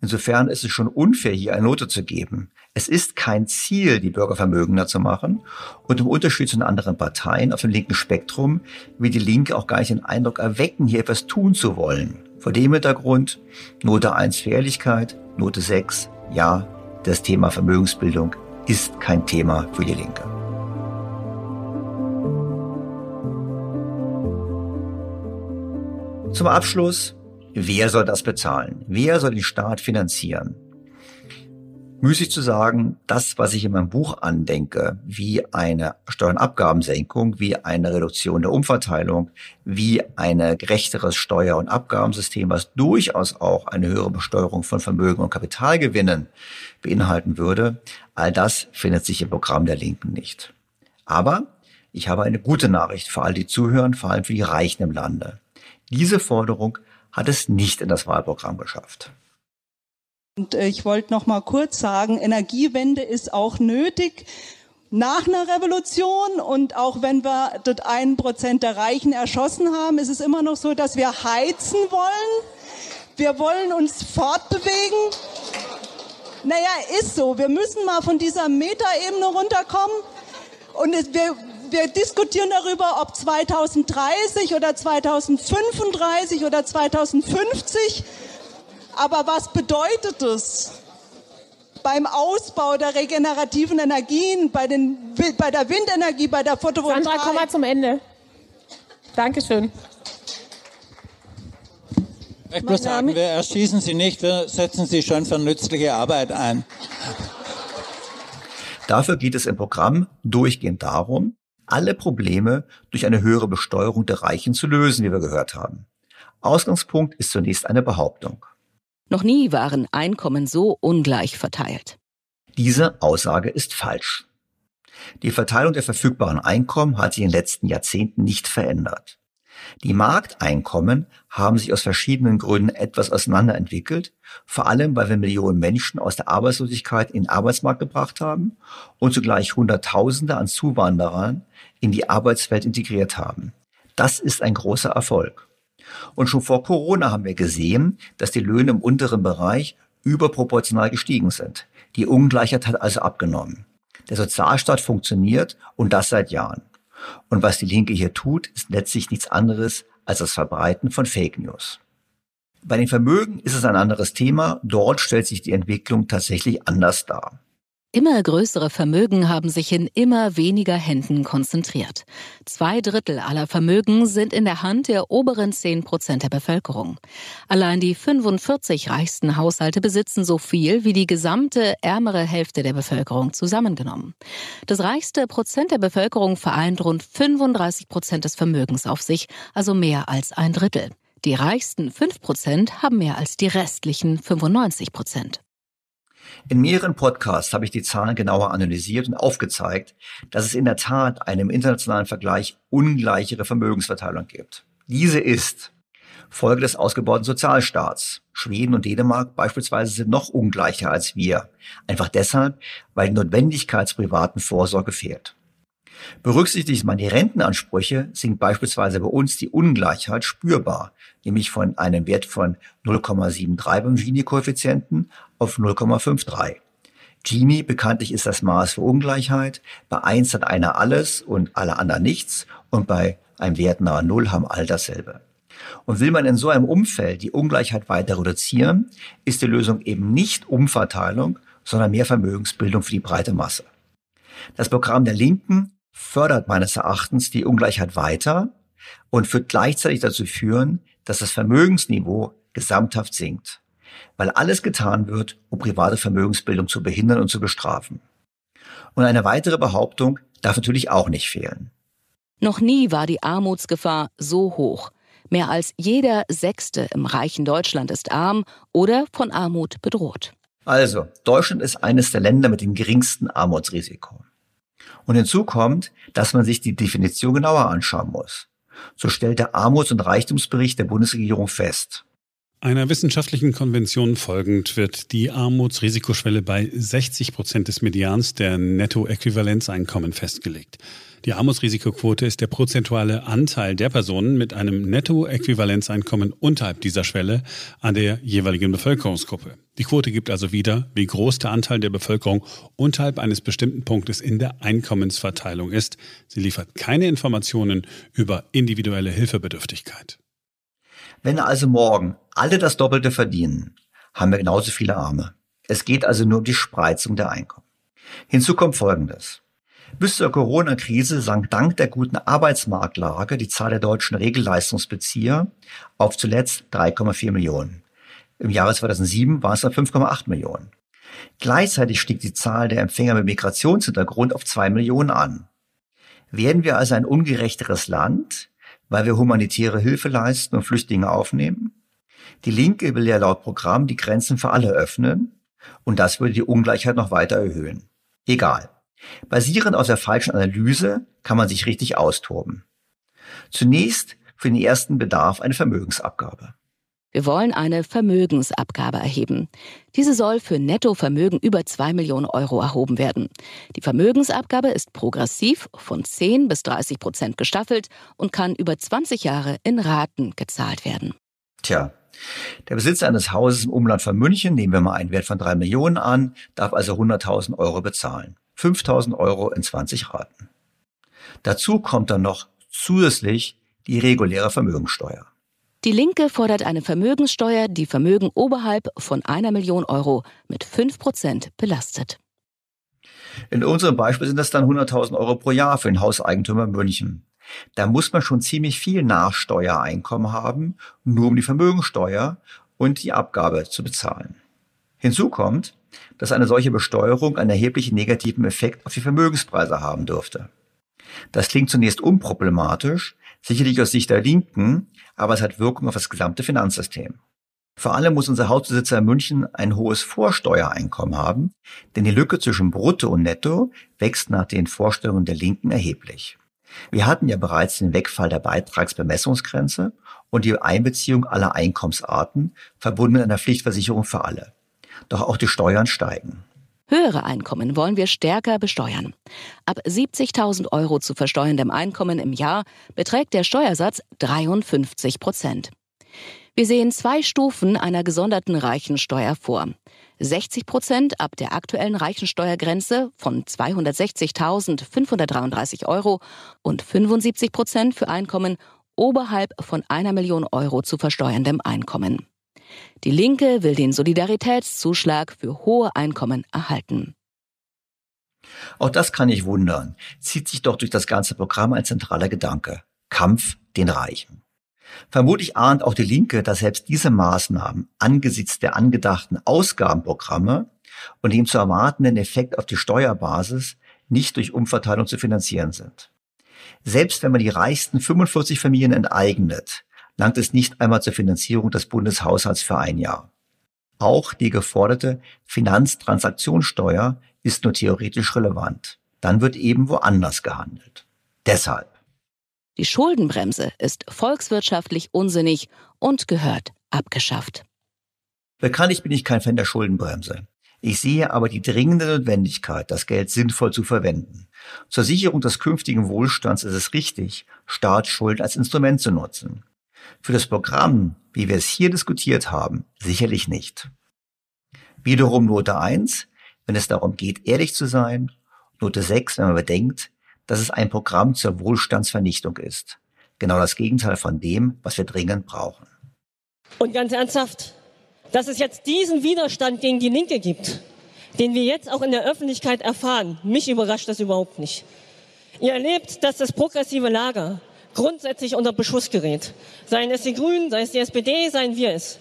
Insofern ist es schon unfair, hier eine Note zu geben. Es ist kein Ziel, die Bürger vermögender zu machen. Und im Unterschied zu den anderen Parteien auf dem linken Spektrum will die Linke auch gar nicht den Eindruck erwecken, hier etwas tun zu wollen. Vor dem Hintergrund Note 1 für Ehrlichkeit, Note 6, ja, das Thema Vermögensbildung ist kein Thema für die Linke. Zum Abschluss Wer soll das bezahlen? Wer soll den Staat finanzieren? Müßig zu sagen, das, was ich in meinem Buch andenke, wie eine Steuer- und Abgabensenkung, wie eine Reduktion der Umverteilung, wie ein gerechteres Steuer- und Abgabensystem, was durchaus auch eine höhere Besteuerung von Vermögen und Kapitalgewinnen beinhalten würde, all das findet sich im Programm der Linken nicht. Aber ich habe eine gute Nachricht für all die zuhören, vor allem für die Reichen im Lande. Diese Forderung hat es nicht in das Wahlprogramm geschafft. Und ich wollte noch mal kurz sagen, Energiewende ist auch nötig nach einer Revolution. Und auch wenn wir das 1% der Reichen erschossen haben, ist es immer noch so, dass wir heizen wollen. Wir wollen uns fortbewegen. Naja, ist so. Wir müssen mal von dieser Metaebene runterkommen. Und wir diskutieren darüber, ob 2030 oder 2035 oder 2050. Aber was bedeutet es beim Ausbau der regenerativen Energien, bei der Windenergie, bei der Photovoltaik? Sandra, komm mal zum Ende. Dankeschön. Ich möchte bloß sagen, wir erschießen Sie nicht, wir setzen Sie schon für nützliche Arbeit ein. Dafür geht es im Programm durchgehend darum, alle Probleme durch eine höhere Besteuerung der Reichen zu lösen, wie wir gehört haben. Ausgangspunkt ist zunächst eine Behauptung. Noch nie waren Einkommen so ungleich verteilt. Diese Aussage ist falsch. Die Verteilung der verfügbaren Einkommen hat sich in den letzten Jahrzehnten nicht verändert. Die Markteinkommen haben sich aus verschiedenen Gründen etwas auseinanderentwickelt, vor allem weil wir Millionen Menschen aus der Arbeitslosigkeit in den Arbeitsmarkt gebracht haben und zugleich Hunderttausende an Zuwanderern in die Arbeitswelt integriert haben. Das ist ein großer Erfolg. Und schon vor Corona haben wir gesehen, dass die Löhne im unteren Bereich überproportional gestiegen sind. Die Ungleichheit hat also abgenommen. Der Sozialstaat funktioniert und das seit Jahren. Und was die Linke hier tut, ist letztlich nichts anderes als das Verbreiten von Fake News. Bei den Vermögen ist es ein anderes Thema. Dort stellt sich die Entwicklung tatsächlich anders dar. Immer größere Vermögen haben sich in immer weniger Händen konzentriert. 2/3 aller Vermögen sind in der Hand der oberen 10% der Bevölkerung. Allein die 45 reichsten Haushalte besitzen so viel wie die gesamte ärmere Hälfte der Bevölkerung zusammengenommen. Das reichste Prozent der Bevölkerung vereint rund 35% des Vermögens auf sich, also mehr als 1/3. Die reichsten 5% haben mehr als die restlichen 95%. In mehreren Podcasts habe ich die Zahlen genauer analysiert und aufgezeigt, dass es in der Tat eine im internationalen Vergleich ungleichere Vermögensverteilung gibt. Diese ist Folge des ausgebauten Sozialstaats. Schweden und Dänemark beispielsweise sind noch ungleicher als wir. Einfach deshalb, weil die Notwendigkeit zur privaten Vorsorge fehlt. Berücksichtigt man die Rentenansprüche, sinkt beispielsweise bei uns die Ungleichheit spürbar, nämlich von einem Wert von 0,73 beim Gini-Koeffizienten auf 0,53. Gini, bekanntlich, ist das Maß für Ungleichheit. Bei 1 hat einer alles und alle anderen nichts und bei einem Wert nahe 0 haben alle dasselbe. Und will man in so einem Umfeld die Ungleichheit weiter reduzieren, ist die Lösung eben nicht Umverteilung, sondern mehr Vermögensbildung für die breite Masse. Das Programm der Linken fördert meines Erachtens die Ungleichheit weiter und wird gleichzeitig dazu führen, dass das Vermögensniveau gesamthaft sinkt, weil alles getan wird, um private Vermögensbildung zu behindern und zu bestrafen. Und eine weitere Behauptung darf natürlich auch nicht fehlen. Noch nie war die Armutsgefahr so hoch. Mehr als jeder Sechste im reichen Deutschland ist arm oder von Armut bedroht. Also, Deutschland ist eines der Länder mit dem geringsten Armutsrisiko. Und hinzu kommt, dass man sich die Definition genauer anschauen muss. So stellt der Armuts- und Reichtumsbericht der Bundesregierung fest. Einer wissenschaftlichen Konvention folgend wird die Armutsrisikoschwelle bei 60% des Medians der Nettoäquivalenzeinkommen festgelegt. Die Armutsrisikoquote ist der prozentuale Anteil der Personen mit einem Nettoäquivalenzeinkommen unterhalb dieser Schwelle an der jeweiligen Bevölkerungsgruppe. Die Quote gibt also wieder, wie groß der Anteil der Bevölkerung unterhalb eines bestimmten Punktes in der Einkommensverteilung ist. Sie liefert keine Informationen über individuelle Hilfebedürftigkeit. Wenn also morgen alle das Doppelte verdienen, haben wir genauso viele Arme. Es geht also nur um die Spreizung der Einkommen. Hinzu kommt Folgendes. Bis zur Corona-Krise sank dank der guten Arbeitsmarktlage die Zahl der deutschen Regelleistungsbezieher auf zuletzt 3,4 Millionen. Im Jahre 2007 waren es dann 5,8 Millionen. Gleichzeitig stieg die Zahl der Empfänger mit Migrationshintergrund auf 2 Millionen an. Werden wir also ein ungerechteres Land, weil wir humanitäre Hilfe leisten und Flüchtlinge aufnehmen? Die Linke will ja laut Programm die Grenzen für alle öffnen und das würde die Ungleichheit noch weiter erhöhen. Egal. Basierend auf der falschen Analyse kann man sich richtig austoben. Zunächst für den ersten Bedarf eine Vermögensabgabe. Wir wollen eine Vermögensabgabe erheben. Diese soll für Nettovermögen über 2 Millionen Euro erhoben werden. Die Vermögensabgabe ist progressiv von 10 bis 30% gestaffelt und kann über 20 Jahre in Raten gezahlt werden. Tja, der Besitzer eines Hauses im Umland von München, nehmen wir mal einen Wert von 3 Millionen an, darf also 100.000 Euro bezahlen. 5.000 Euro in 20 Raten. Dazu kommt dann noch zusätzlich die reguläre Vermögenssteuer. Die Linke fordert eine Vermögenssteuer, die Vermögen oberhalb von 1 Million Euro mit 5% belastet. In unserem Beispiel sind das dann 100.000 Euro pro Jahr für den Hauseigentümer München. Da muss man schon ziemlich viel Nachsteuereinkommen haben, nur um die Vermögenssteuer und die Abgabe zu bezahlen. Hinzu kommt, dass eine solche Besteuerung einen erheblichen negativen Effekt auf die Vermögenspreise haben dürfte. Das klingt zunächst unproblematisch, sicherlich aus Sicht der Linken, aber es hat Wirkung auf das gesamte Finanzsystem. Vor allem muss unser Hausbesitzer in München ein hohes Vorsteuereinkommen haben, denn die Lücke zwischen Brutto und Netto wächst nach den Vorstellungen der Linken erheblich. Wir hatten ja bereits den Wegfall der Beitragsbemessungsgrenze und die Einbeziehung aller Einkommensarten, verbunden mit einer Pflichtversicherung für alle. Doch auch die Steuern steigen. Höhere Einkommen wollen wir stärker besteuern. Ab 70.000 Euro zu versteuerndem Einkommen im Jahr beträgt der Steuersatz 53%. Wir sehen 2 Stufen einer gesonderten Reichensteuer vor. 60% ab der aktuellen Reichensteuergrenze von 260.533 Euro und 75% für Einkommen oberhalb von 1 Million Euro zu versteuerndem Einkommen. Die Linke will den Solidaritätszuschlag für hohe Einkommen erhalten. Auch das kann nicht wundern, zieht sich doch durch das ganze Programm ein zentraler Gedanke: Kampf den Reichen. Vermutlich ahnt auch die Linke, dass selbst diese Maßnahmen angesichts der angedachten Ausgabenprogramme und dem zu erwartenden Effekt auf die Steuerbasis nicht durch Umverteilung zu finanzieren sind. Selbst wenn man die reichsten 45 Familien enteignet, langt es nicht einmal zur Finanzierung des Bundeshaushalts für ein Jahr. Auch die geforderte Finanztransaktionssteuer ist nur theoretisch relevant. Dann wird eben woanders gehandelt. Deshalb. Die Schuldenbremse ist volkswirtschaftlich unsinnig und gehört abgeschafft. Bekanntlich bin ich kein Fan der Schuldenbremse. Ich sehe aber die dringende Notwendigkeit, das Geld sinnvoll zu verwenden. Zur Sicherung des künftigen Wohlstands ist es richtig, Staatsschulden als Instrument zu nutzen. Für das Programm, wie wir es hier diskutiert haben, sicherlich nicht. Wiederum Note 1, wenn es darum geht, ehrlich zu sein. Note 6, wenn man bedenkt, dass es ein Programm zur Wohlstandsvernichtung ist. Genau das Gegenteil von dem, was wir dringend brauchen. Und ganz ernsthaft, dass es jetzt diesen Widerstand gegen die Linke gibt, den wir jetzt auch in der Öffentlichkeit erfahren, mich überrascht das überhaupt nicht. Ihr erlebt, dass das progressive Lager grundsätzlich unter Beschuss gerät. Seien es die Grünen, sei es die SPD, seien wir es.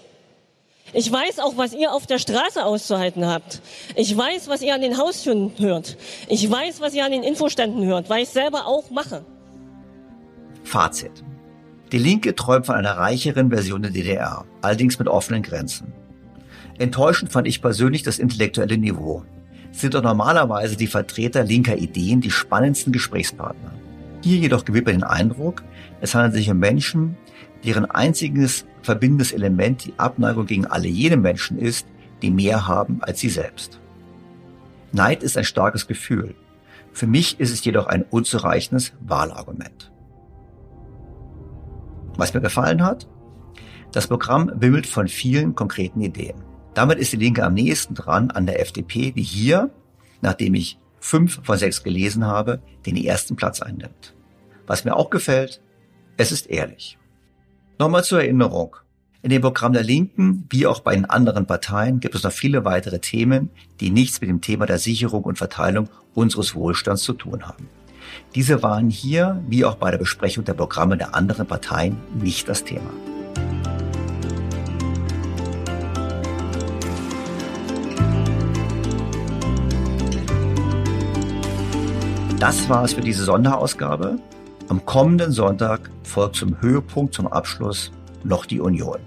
Ich weiß auch, was ihr auf der Straße auszuhalten habt. Ich weiß, was ihr an den Haustüren hört. Ich weiß, was ihr an den Infoständen hört, weil ich es selber auch mache. Fazit. Die Linke träumt von einer reicheren Version der DDR, allerdings mit offenen Grenzen. Enttäuschend fand ich persönlich das intellektuelle Niveau. Es sind doch normalerweise die Vertreter linker Ideen die spannendsten Gesprächspartner. Hier jedoch gewinnt man den Eindruck, es handelt sich um Menschen, deren einziges verbindendes Element die Abneigung gegen alle jene Menschen ist, die mehr haben als sie selbst. Neid ist ein starkes Gefühl. Für mich ist es jedoch ein unzureichendes Wahlargument. Was mir gefallen hat? Das Programm wimmelt von vielen konkreten Ideen. Damit ist die Linke am nächsten dran an der FDP, die hier, nachdem ich 5 von 6 gelesen habe, den ersten Platz einnimmt. Was mir auch gefällt, es ist ehrlich. Nochmal zur Erinnerung. In dem Programm der Linken, wie auch bei den anderen Parteien, gibt es noch viele weitere Themen, die nichts mit dem Thema der Sicherung und Verteilung unseres Wohlstands zu tun haben. Diese waren hier, wie auch bei der Besprechung der Programme der anderen Parteien, nicht das Thema. Das war es für diese Sonderausgabe. Am kommenden Sonntag folgt zum Höhepunkt, zum Abschluss noch die Union.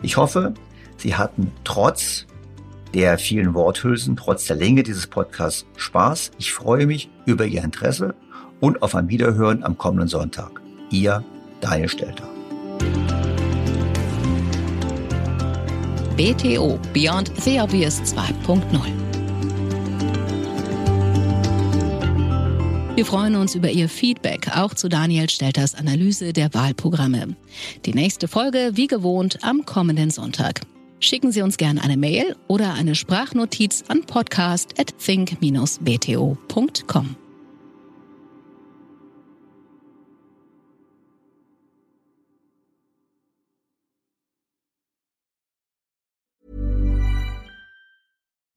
Ich hoffe, Sie hatten trotz der vielen Worthülsen, trotz der Länge dieses Podcasts Spaß. Ich freue mich über Ihr Interesse und auf ein Wiederhören am kommenden Sonntag. Ihr Daniel Stelter. BTO Beyond the Obvious 2.0. Wir freuen uns über Ihr Feedback, auch zu Daniel Stelters Analyse der Wahlprogramme. Die nächste Folge, wie gewohnt, am kommenden Sonntag. Schicken Sie uns gerne eine Mail oder eine Sprachnotiz an podcast@think-bto.com.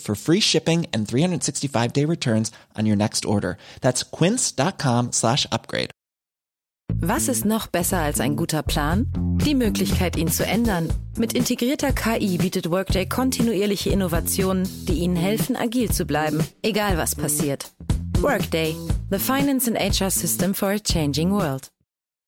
for free shipping and 365-day returns on your next order. That's quince.com/upgrade. Was ist noch besser als ein guter Plan? Die Möglichkeit, ihn zu ändern. Mit integrierter KI bietet Workday kontinuierliche Innovationen, die Ihnen helfen, agil zu bleiben, egal was passiert. Workday, the finance and HR system for a changing world.